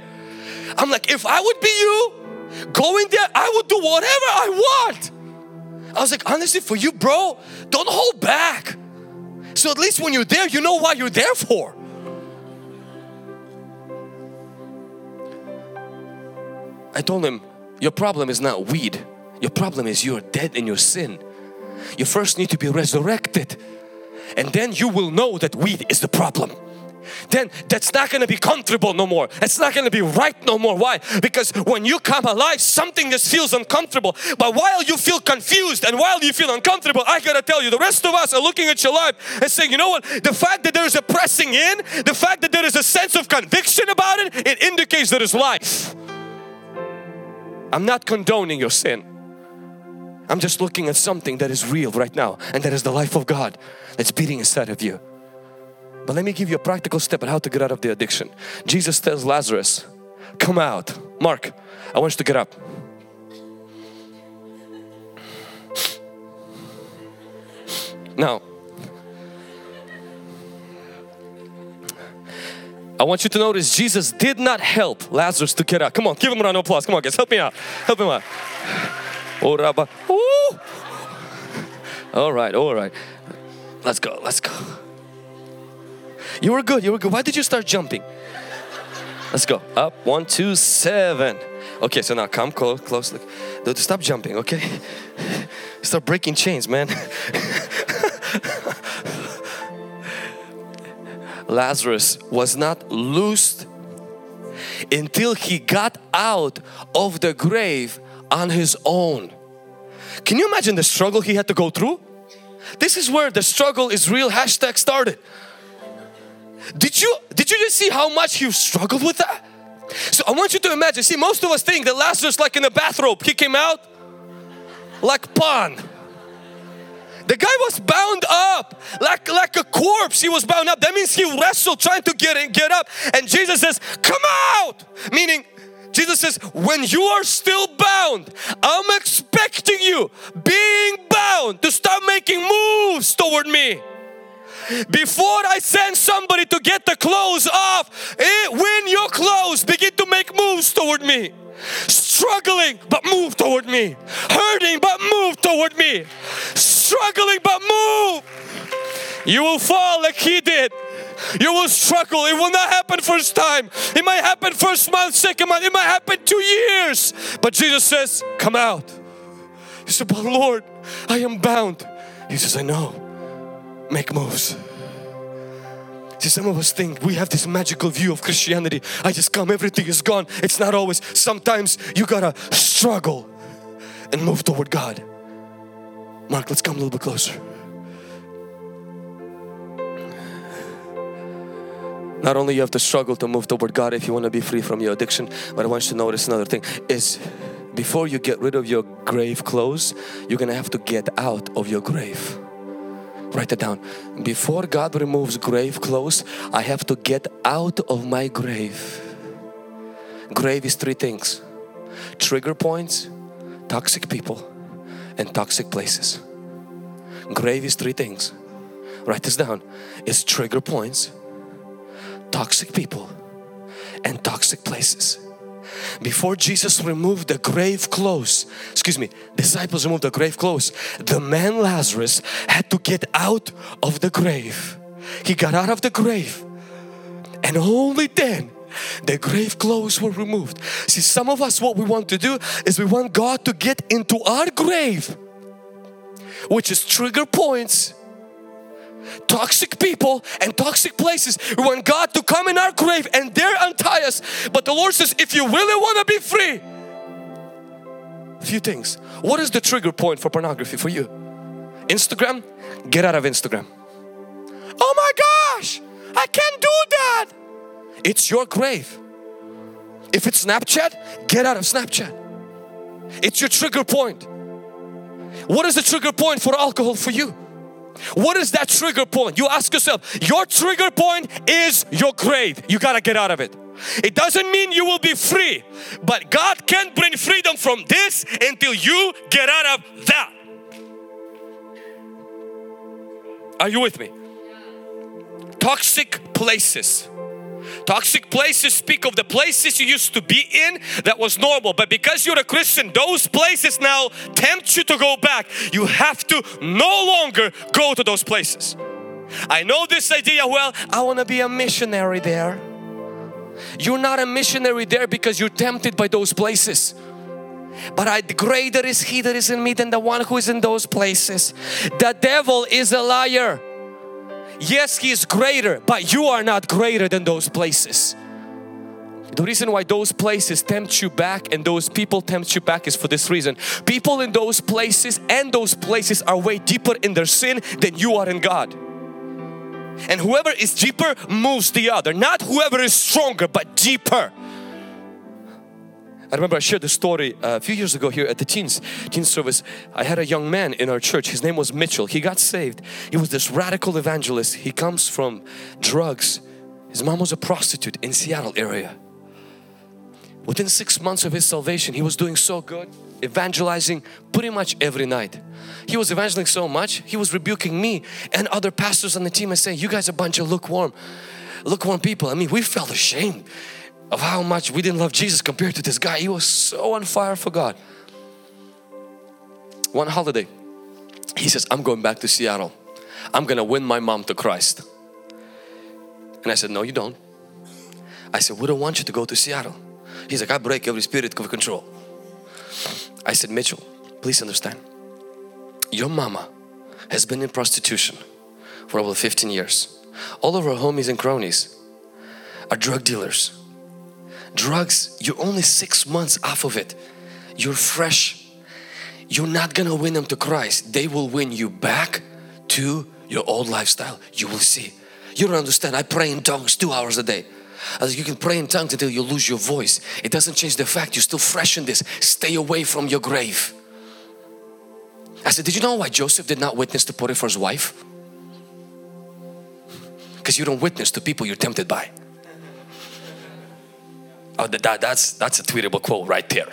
I'm like, if I would be you, going there, I would do whatever I want. I was like, honestly, for you, bro, don't hold back. So at least when you're there, you know what you're there for. I told him, your problem is not weed. Your problem is you're dead in your sin. You first need to be resurrected. And then you will know that weed is the problem. Then that's not going to be comfortable no more. It's not going to be right no more. Why? Because when you come alive, something just feels uncomfortable. But while you feel confused and while you feel uncomfortable, I got to tell you, the rest of us are looking at your life and saying, you know what? The fact that there is a pressing in, the fact that there is a sense of conviction about it, it indicates there is life. I'm not condoning your sin. I'm just looking at something that is real right now, and that is the life of God that's beating inside of you. But let me give you a practical step on how to get out of the addiction. Jesus tells Lazarus, come out. Mark, I want you to get up. Now, I want you to notice Jesus did not help Lazarus to get up. Come on, give him a round of applause. Come on, guys, help me out. Help him out. Oh, Rabbi. Ooh. All right. Let's go. You were good. Why did you start jumping? Let's go. Up, 1, 2, 7. Okay, so now come close. Look, stop jumping, okay? Start breaking chains, man. Lazarus was not loosed until he got out of the grave on his own. Can you imagine the struggle he had to go through? This is where the struggle is real hashtag started. Did you just see how much he struggled with that? So I want you to imagine, see, most of us think that Lazarus, like in a bathrobe, he came out like pawn. The guy was bound up like a corpse. He was bound up. That means he wrestled trying to get up. And Jesus says, come out! Meaning, Jesus says, when you are still bound, I'm expecting you, being bound, to start making moves toward me. Before I send somebody to get the clothes off, when your clothes begin to make moves toward me. Struggling, but move toward me. Hurting, but move toward me. Struggling, but move. You will fall like he did. You will struggle. It will not happen first time. It might happen first month, second month. It might happen 2 years. But Jesus says, come out. He said, but Lord, I am bound. He says, I know. Make moves. See, some of us think we have this magical view of Christianity. I just come, everything is gone. It's not always. Sometimes you gotta struggle and move toward God. Mark, let's come a little bit closer. Not only you have to struggle to move toward God if you want to be free from your addiction, but I want you to notice another thing is before you get rid of your grave clothes, you're going to have to get out of your grave. Write that down. Before God removes grave clothes, I have to get out of my grave. Grave is three things: trigger points, toxic people, and toxic places. Grave is three things. Write this down. It's trigger points, toxic people, and toxic places. Before Jesus removed the grave clothes, disciples removed the grave clothes, the man Lazarus had to get out of the grave. He got out of the grave, and only then the grave clothes were removed. See, some of us, what we want to do is we want God to get into our grave, which is trigger points, toxic people, and toxic places. We want God to come in our grave and dare untie us. But the Lord says, if you really want to be free, a few things. What is the trigger point for pornography for you? Instagram? Get out of Instagram. Oh my gosh, I can't do that. It's your grave. If it's Snapchat, get out of Snapchat. It's your trigger point. What is the trigger point for alcohol for you? What is that trigger point? You ask yourself, your trigger point is your grave. You got to get out of it. It doesn't mean you will be free, but God can't bring freedom from this until you get out of that. Are you with me? Toxic places. Toxic places speak of the places you used to be in that was normal, but because you're a Christian, those places now tempt you to go back. You have to no longer go to those places. I know this idea, well, I want to be a missionary there. You're not a missionary there because you're tempted by those places. But greater is He that is in me than the one who is in those places. The devil is a liar. Yes, he is greater, but you are not greater than those places. The reason why those places tempt you back and those people tempt you back is for this reason. People in those places and those places are way deeper in their sin than you are in God. And whoever is deeper moves the other. Not whoever is stronger, but deeper. I remember I shared this story a few years ago here at the teen service. I had a young man in our church. His name was Mitchell. He got saved. He was this radical evangelist. He comes from drugs. His mom was a prostitute in Seattle area. Within 6 months of his salvation, he was doing so good, evangelizing pretty much every night. He was evangelizing so much, he was rebuking me and other pastors on the team and saying, you guys are a bunch of lukewarm people. I mean, we felt ashamed of how much we didn't love Jesus compared to this guy. He was so on fire for God. One holiday, he says, I'm going back to Seattle. I'm going to win my mom to Christ. And I said, no, you don't. I said, we don't want you to go to Seattle. He's like, I break every spirit of control. I said, Mitchell, please understand. Your mama has been in prostitution for over 15 years. All of her homies and cronies are drug dealers. Drugs, you're only 6 months off of it. You're fresh. You're not gonna win them to Christ. They will win you back to your old lifestyle. You will see. You don't understand. I pray in tongues 2 hours a day. As you can pray in tongues until you lose your voice. It doesn't change the fact you're still fresh in this. Stay away from your grave. I said, did you know why Joseph did not witness to Potiphar's wife? Because you don't witness to people you're tempted by. Oh, that's a tweetable quote right there.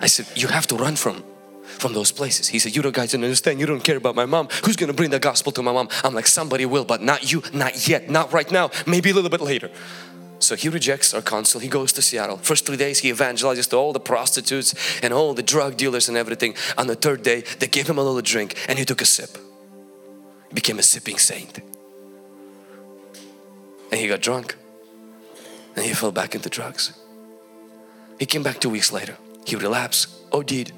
I said, you have to run from those places. He said, you guys don't understand. You don't care about my mom. Who's going to bring the gospel to my mom? I'm like, somebody will, but not you, not yet, not right now, maybe a little bit later. So he rejects our counsel. He goes to Seattle. First 3 days, he evangelizes to all the prostitutes and all the drug dealers and everything. On the third day, they gave him a little drink and he took a sip. He became a sipping saint. And he got drunk. And he fell back into drugs. He came back 2 weeks later. He relapsed or did.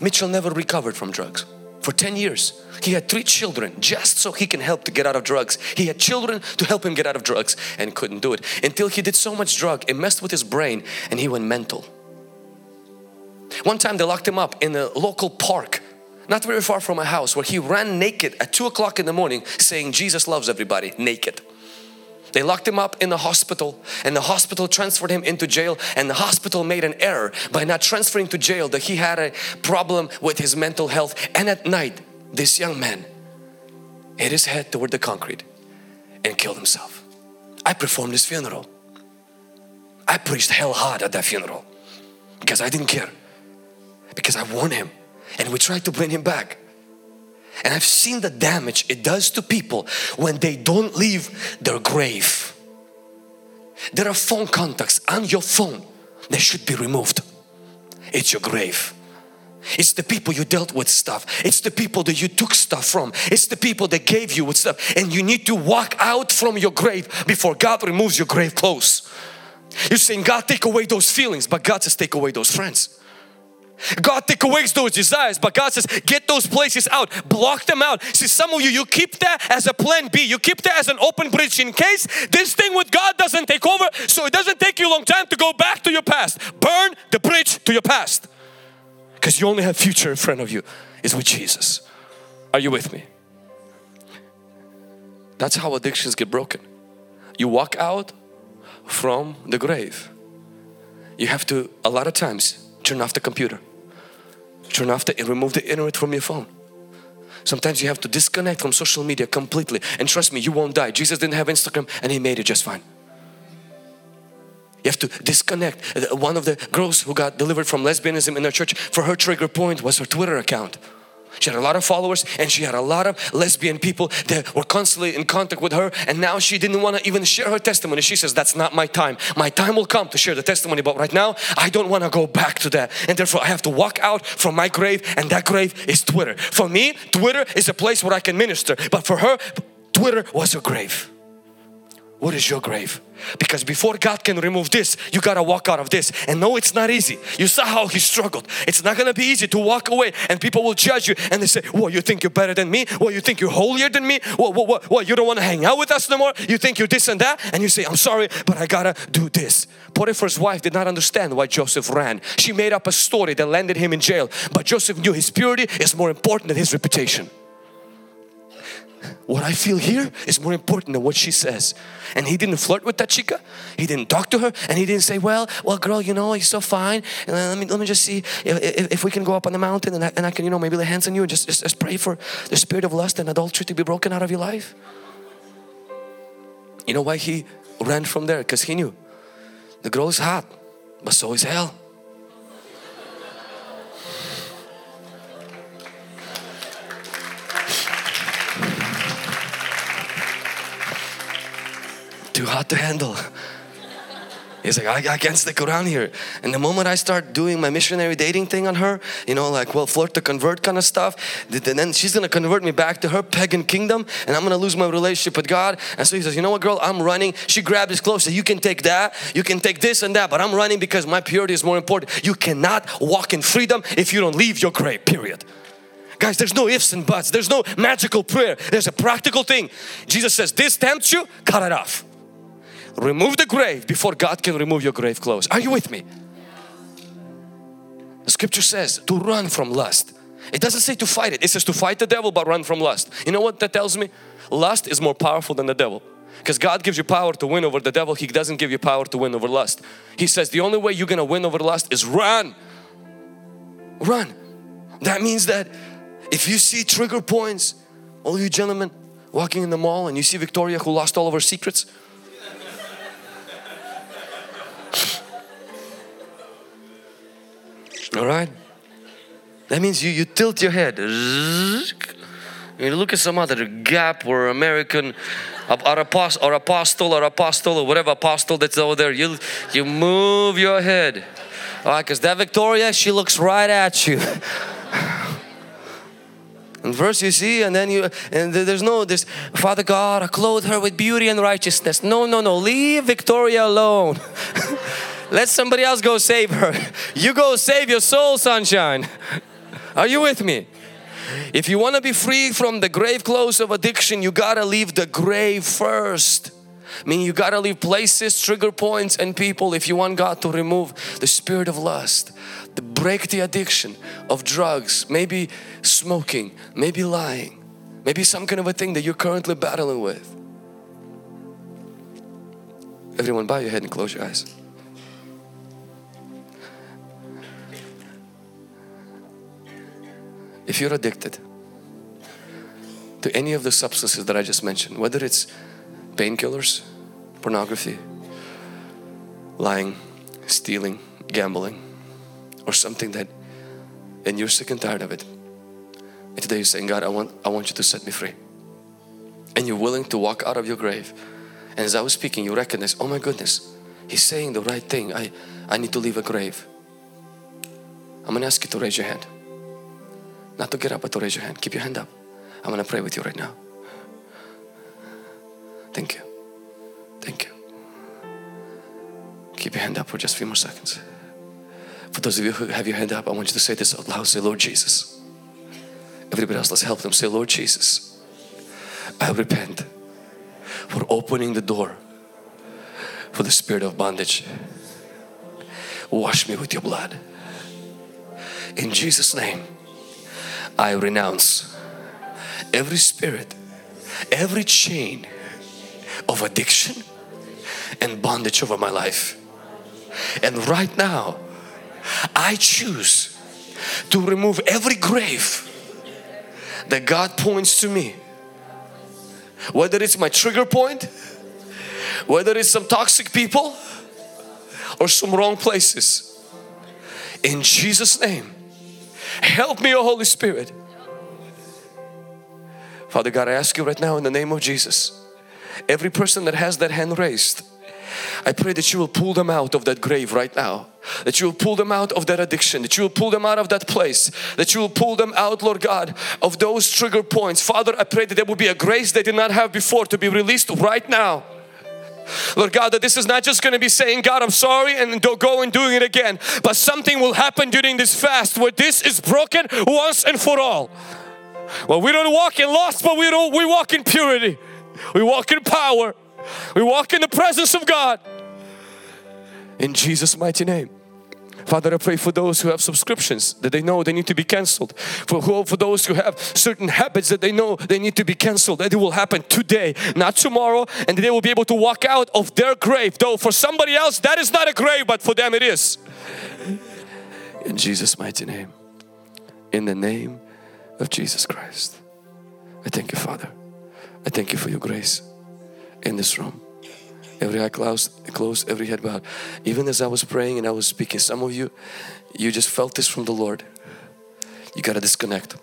Mitchell never recovered from drugs. For 10 years, he had 3 children just so he can help to get out of drugs. He had children to help him get out of drugs and couldn't do it until he did so much drug, it messed with his brain and he went mental. One time they locked him up in a local park, not very far from my house, where he ran naked at 2 o'clock in the morning saying, "Jesus loves everybody," naked. They locked him up in the hospital, and the hospital transferred him into jail, and the hospital made an error by not transferring to jail that he had a problem with his mental health. And at night, this young man hit his head toward the concrete and killed himself. I performed his funeral. I preached hell hard at that funeral because I didn't care, because I warned him, and we tried to bring him back. And I've seen the damage it does to people when they don't leave their grave. There are phone contacts on your phone that should be removed. It's your grave. It's the people you dealt with stuff. It's the people that you took stuff from. It's the people that gave you with stuff. And you need to walk out from your grave before God removes your grave clothes. You're saying, "God, take away those feelings," but God says, "Take away those friends." God, take away those desires, but God says, get those places out, block them out. See, some of you, you keep that as a plan B, you keep that as an open bridge in case this thing with God doesn't take over, so it doesn't take you a long time to go back to your past. Burn the bridge to your past, because you only have future in front of you is with Jesus. Are you with me? That's how addictions get broken. You walk out from the grave. You have to, a lot of times, turn off the computer, turn off the, remove the internet from your phone. Sometimes you have to disconnect from social media completely, and trust me, you won't die. Jesus didn't have Instagram and He made it just fine. You have to disconnect. One of the girls who got delivered from lesbianism in our church, for her trigger point was her Twitter account. She had a lot of followers and she had a lot of lesbian people that were constantly in contact with her, and now she didn't want to even share her testimony. She says, "That's not my time. My time will come to share the testimony, but right now I don't want to go back to that, and therefore I have to walk out from my grave, and that grave is Twitter." For me, Twitter is a place where I can minister, but for her, Twitter was her grave. What is your grave? Because before God can remove this, you got to walk out of this. And no, it's not easy. You saw how he struggled. It's not going to be easy to walk away, and people will judge you and they say, "Well, you think you're better than me? Well, you think you're holier than me? Well, you don't want to hang out with us no more? You think you're this and that?" And you say, "I'm sorry, but I got to do this." Potiphar's wife did not understand why Joseph ran. She made up a story that landed him in jail. But Joseph knew his purity is more important than his reputation. What I feel here is more important than what she says. And he didn't flirt with that chica. He didn't talk to her, and he didn't say, well, girl, you know, you're so fine. Let me just see if we can go up on the mountain, and I can, you know, maybe lay hands on you and just pray for the spirit of lust and adultery to be broken out of your life." You know why he ran from there? Because he knew the girl is hot, but so is hell. Too hot to handle. He's like, I can't stick around here. And the moment I start doing my missionary dating thing on her, you know, like, well, flirt to convert kind of stuff, then she's going to convert me back to her pagan kingdom, and I'm going to lose my relationship with God. And so he says, "You know what, girl, I'm running." She grabbed his clothes, said, "You can take that, you can take this and that, but I'm running because my purity is more important." You cannot walk in freedom if you don't leave your grave, period. Guys, there's no ifs and buts. There's no magical prayer. There's a practical thing. Jesus says, "This tempts you, cut it off." Remove the grave before God can remove your grave clothes. Are you with me? The scripture says to run from lust. It doesn't say to fight it. It says to fight the devil but run from lust. You know what that tells me? Lust is more powerful than the devil. Because God gives you power to win over the devil. He doesn't give you power to win over lust. He says the only way you're going to win over lust is run. Run. That means that if you see trigger points, all you gentlemen walking in the mall and you see Victoria who lost all of her secrets, alright, that means you tilt your head, you look at some other Gap or American or apostle or whatever apostle that's over there. You move your head, alright, because that Victoria, she looks right at you. And verse you see, and then there's Father God, I clothe her with beauty and righteousness. No, leave Victoria alone. Let somebody else go save her. You go save your soul, sunshine. Are you with me? If you want to be free from the grave clothes of addiction, you got to leave the grave first. I mean, you got to leave places, trigger points and people if you want God to remove the spirit of lust, to break the addiction of drugs, maybe smoking, maybe lying, maybe some kind of a thing that you're currently battling with. Everyone, bow your head and close your eyes. If you're addicted to any of the substances that I just mentioned, whether it's painkillers, pornography, lying, stealing, gambling, or something that, and you're sick and tired of it, and today you're saying, God, I want you to set me free, and you're willing to walk out of your grave, and as I was speaking, you recognize, oh my goodness, he's saying the right thing. I need to leave a grave. I'm going to ask you to raise your hand. Not to get up, but to raise your hand. Keep your hand up. I'm going to pray with you right now. Thank you. Thank you. Keep your hand up for just a few more seconds. For those of you who have your hand up, I want you to say this out loud. Say, Lord Jesus. Everybody else, let's help them. Say, Lord Jesus, I repent for opening the door for the spirit of bondage. Wash me with your blood. In Jesus' name, I renounce every spirit, every chain of addiction and bondage over my life. And right now, I choose to remove every grave that God points to me. Whether it's my trigger point, whether it's some toxic people or some wrong places. In Jesus' name, help me, O Holy Spirit. Father God, I ask you right now in the name of Jesus, every person that has that hand raised, I pray that you will pull them out of that grave right now, that you will pull them out of that addiction, that you will pull them out of that place, that you will pull them out, Lord God, of those trigger points. Father, I pray that there will be a grace they did not have before to be released right now. Lord God, that this is not just going to be saying, God, I'm sorry, and go and doing it again, but something will happen during this fast where this is broken once and for all. Well, we don't walk in lust, but we walk in purity. We walk in power. We walk in the presence of God. In Jesus' mighty name. Father, I pray for those who have subscriptions that they know they need to be canceled. For those who have certain habits that they know they need to be canceled. That it will happen today, not tomorrow. And they will be able to walk out of their grave. Though for somebody else that is not a grave, but for them it is. In Jesus' mighty name. In the name of Jesus Christ. I thank you, Father. I thank you for your grace in this room. Every eye closed, every head bowed. Even as I was praying and I was speaking, some of you just felt this from the Lord. You got to disconnect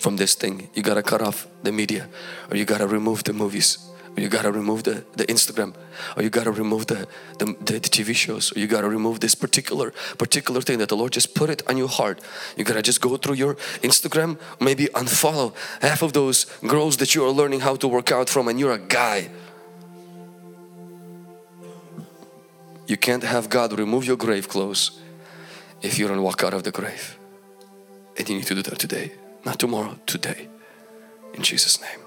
from this thing. You got to cut off the media, or you got to remove the movies, or you got to remove the Instagram, or you got to remove the TV shows, or you got to remove this particular thing that the Lord just put it on your heart. You got to just go through your Instagram, maybe unfollow half of those girls that you are learning how to work out from, and you're a guy. You can't have God remove your grave clothes if you don't walk out of the grave. And you need to do that today, not tomorrow, today. In Jesus' name.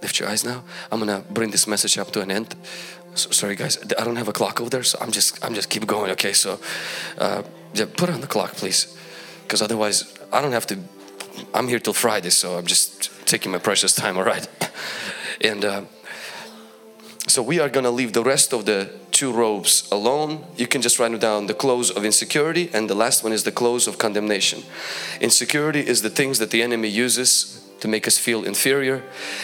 Lift your eyes now. I'm gonna bring this message up to an end. So, sorry guys, I don't have a clock over there, so I'm just keep going. Okay, so yeah, put on the clock, please, because otherwise I don't have to. I'm here till Friday, so I'm just taking my precious time. All right, and so we are gonna leave the rest of the two robes alone. You can just write down the clothes of insecurity, and the last one is the clothes of condemnation. Insecurity is the things that the enemy uses to make us feel inferior,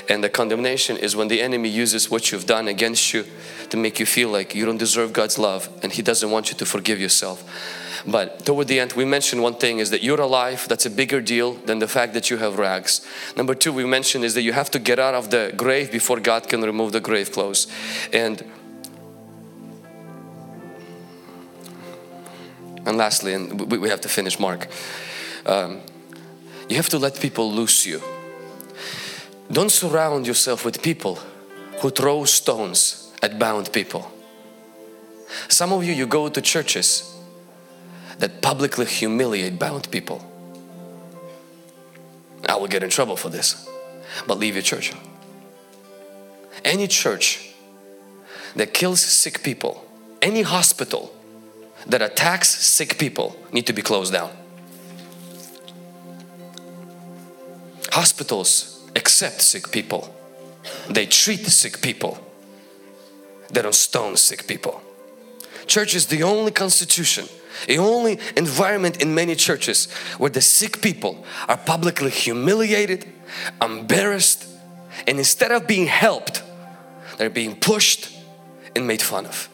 and the condemnation is when the enemy uses what you've done against you to make you feel like you don't deserve God's love and he doesn't want you to forgive yourself. But toward the end we mentioned one thing is that you're alive. That's a bigger deal than the fact that you have rags. Number two we mentioned is that you have to get out of the grave before God can remove the grave clothes. And lastly, and we have to finish, Mark, you have to let people loose you. Don't surround yourself with people who throw stones at bound people. Some of you, you go to churches that publicly humiliate bound people. I will get in trouble for this, but leave your church. Any church that kills sick people, any hospital that attacks sick people need to be closed down. Hospitals accept sick people. They treat sick people. They don't stone sick people. Church is the only constitution, the only environment in many churches where the sick people are publicly humiliated, embarrassed, and instead of being helped, they're being pushed and made fun of.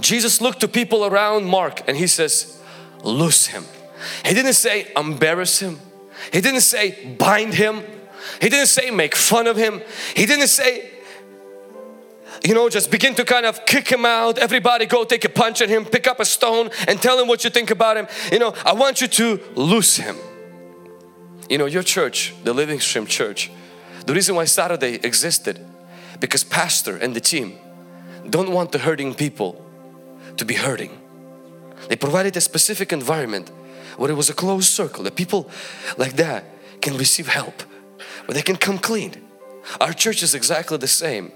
Jesus looked to people around Mark and he says, loose him. He didn't say embarrass him. He didn't say bind him. He didn't say make fun of him. He didn't say, you know, just begin to kind of kick him out. Everybody go take a punch at him, pick up a stone and tell him what you think about him. You know, I want you to loose him. You know, your church, the Living Stream Church, the reason why Saturday existed, because pastor and the team don't want the hurting people to be hurting. They provided a specific environment where it was a closed circle, that people like that can receive help, where they can come clean. Our church is exactly the same.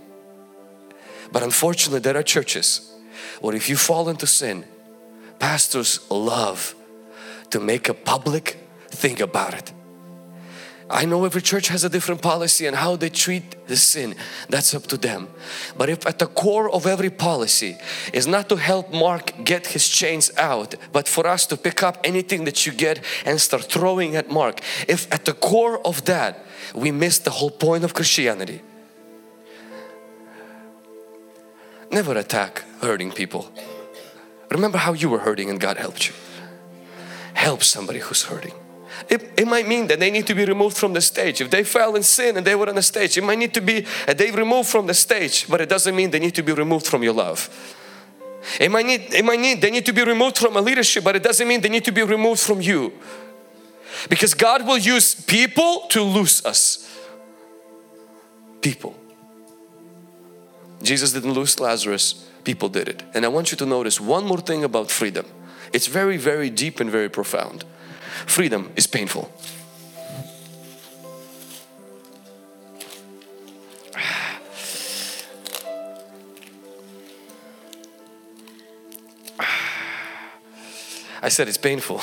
But unfortunately, there are churches where if you fall into sin, pastors love to make a public thing about it. I know every church has a different policy and how they treat the sin, that's up to them. But if at the core of every policy is not to help Mark get his chains out, but for us to pick up anything that you get and start throwing at Mark, if at the core of that we miss the whole point of Christianity. Never attack hurting people. Remember how you were hurting and God helped you. Help somebody who's hurting. It might mean that they need to be removed from the stage. If they fell in sin and they were on the stage, it might need to be that they removed from the stage, but it doesn't mean they need to be removed from your love. It might need they need to be removed from a leadership, but it doesn't mean they need to be removed from you. Because God will use people to loose us. People. Jesus didn't loose Lazarus, people did it. And I want you to notice one more thing about freedom. It's very, very deep and very profound. Freedom is painful. I said it's painful.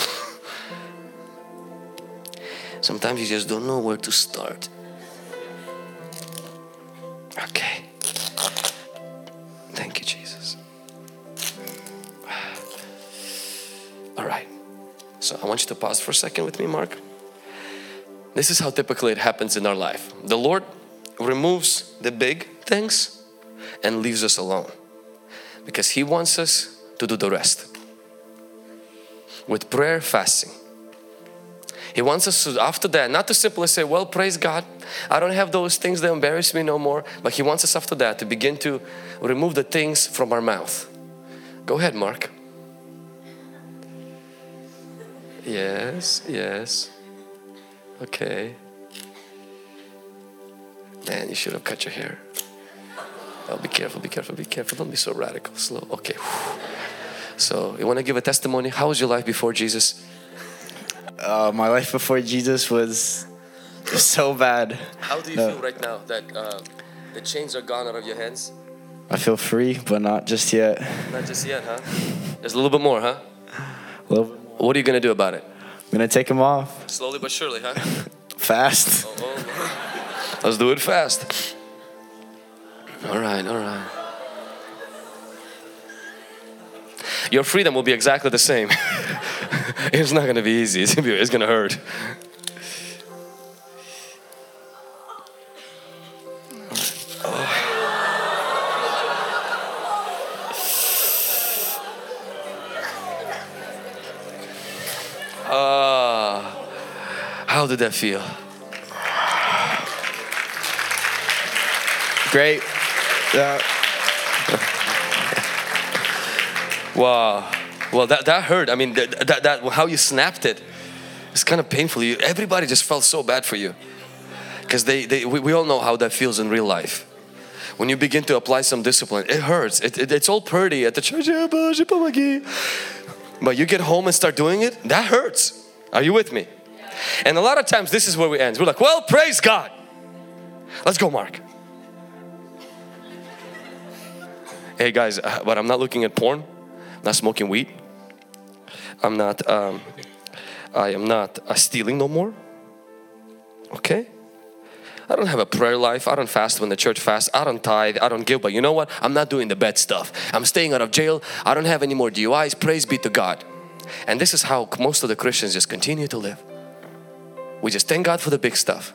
Sometimes you just don't know where to start. Okay. Thank you, Jesus. All right. So I want you to pause for a second with me, Mark. This is how typically it happens in our life. The Lord removes the big things and leaves us alone because He wants us to do the rest with prayer, fasting. He wants us to, after that, not to simply say, well, praise God, I don't have those things that embarrass me no more. But He wants us after that to begin to remove the things from our mouth. Go ahead, Mark. Yes. Okay. Man, you should have cut your hair. Oh, be careful. Don't be so radical, slow. Okay. So, you want to give a testimony? How was your life before Jesus? My life before Jesus was so bad. How do you feel right now that the chains are gone out of your hands? I feel free, but not just yet. Not just yet, huh? There's a little bit more, huh? A little bit. What are you going to do about it? I'm going to take them off. Slowly but surely, huh? Fast. Oh. Let's do it fast. All right. Your freedom will be exactly the same. It's not going to be easy. It's going to hurt. How did that feel? Great. Yeah. Wow. Well, that hurt. I mean, that how you snapped it. It's kind of painful. Everybody just felt so bad for you because we all know how that feels in real life. when you begin to apply some discipline, it hurts. It's all pretty at the church. But you get home and start doing it, that hurts. Are you with me? And a lot of times this is where we end. We're like, well, praise God. Let's go, Mark. Hey guys, but I'm not looking at porn. I'm not smoking weed. I am not stealing no more. Okay? I don't have a prayer life. I don't fast when the church fasts. I don't tithe. I don't give. But you know what? I'm not doing the bad stuff. I'm staying out of jail. I don't have any more DUIs. Praise be to God. And this is how most of the Christians just continue to live. We just thank God for the big stuff.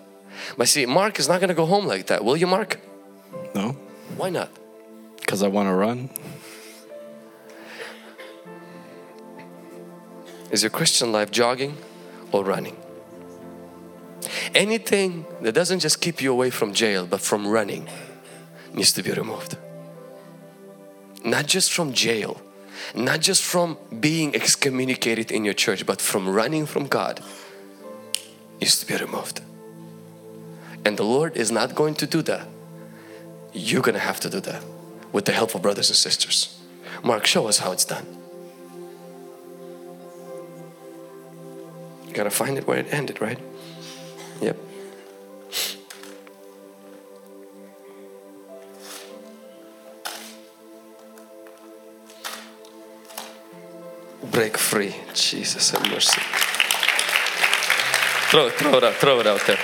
But see, Mark is not going to go home like that. Will you, Mark? No. Why not? Because I want to run. Is your Christian life jogging or running? Anything that doesn't just keep you away from jail but from running needs to be removed. Not just from jail, not just from being excommunicated in your church, but from running from God needs to be removed. And the Lord is not going to do that. You're going to have to do that with the help of brothers and sisters. Mark, show us how it's done. You got to find it where it ended, right? Yep. Break free. Jesus have mercy. Throw it out there.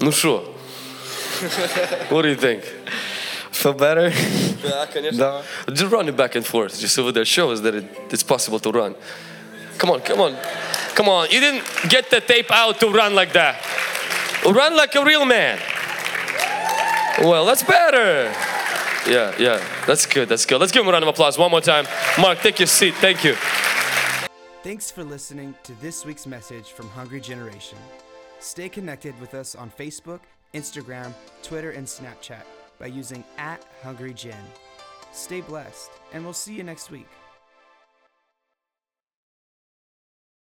Ну шо? What do you think? Feel better? No. Just run it back and forth. Just over there. Show us that it's possible to run. Come on. You didn't get the tape out to run like that. Run like a real man. Well, that's better. Yeah. That's good. Let's give him a round of applause one more time. Mark, take your seat. Thank you. Thanks for listening to this week's message from Hungry Generation. Stay connected with us on Facebook, Instagram, Twitter, and Snapchat by using @HungryGen. Stay blessed, and we'll see you next week.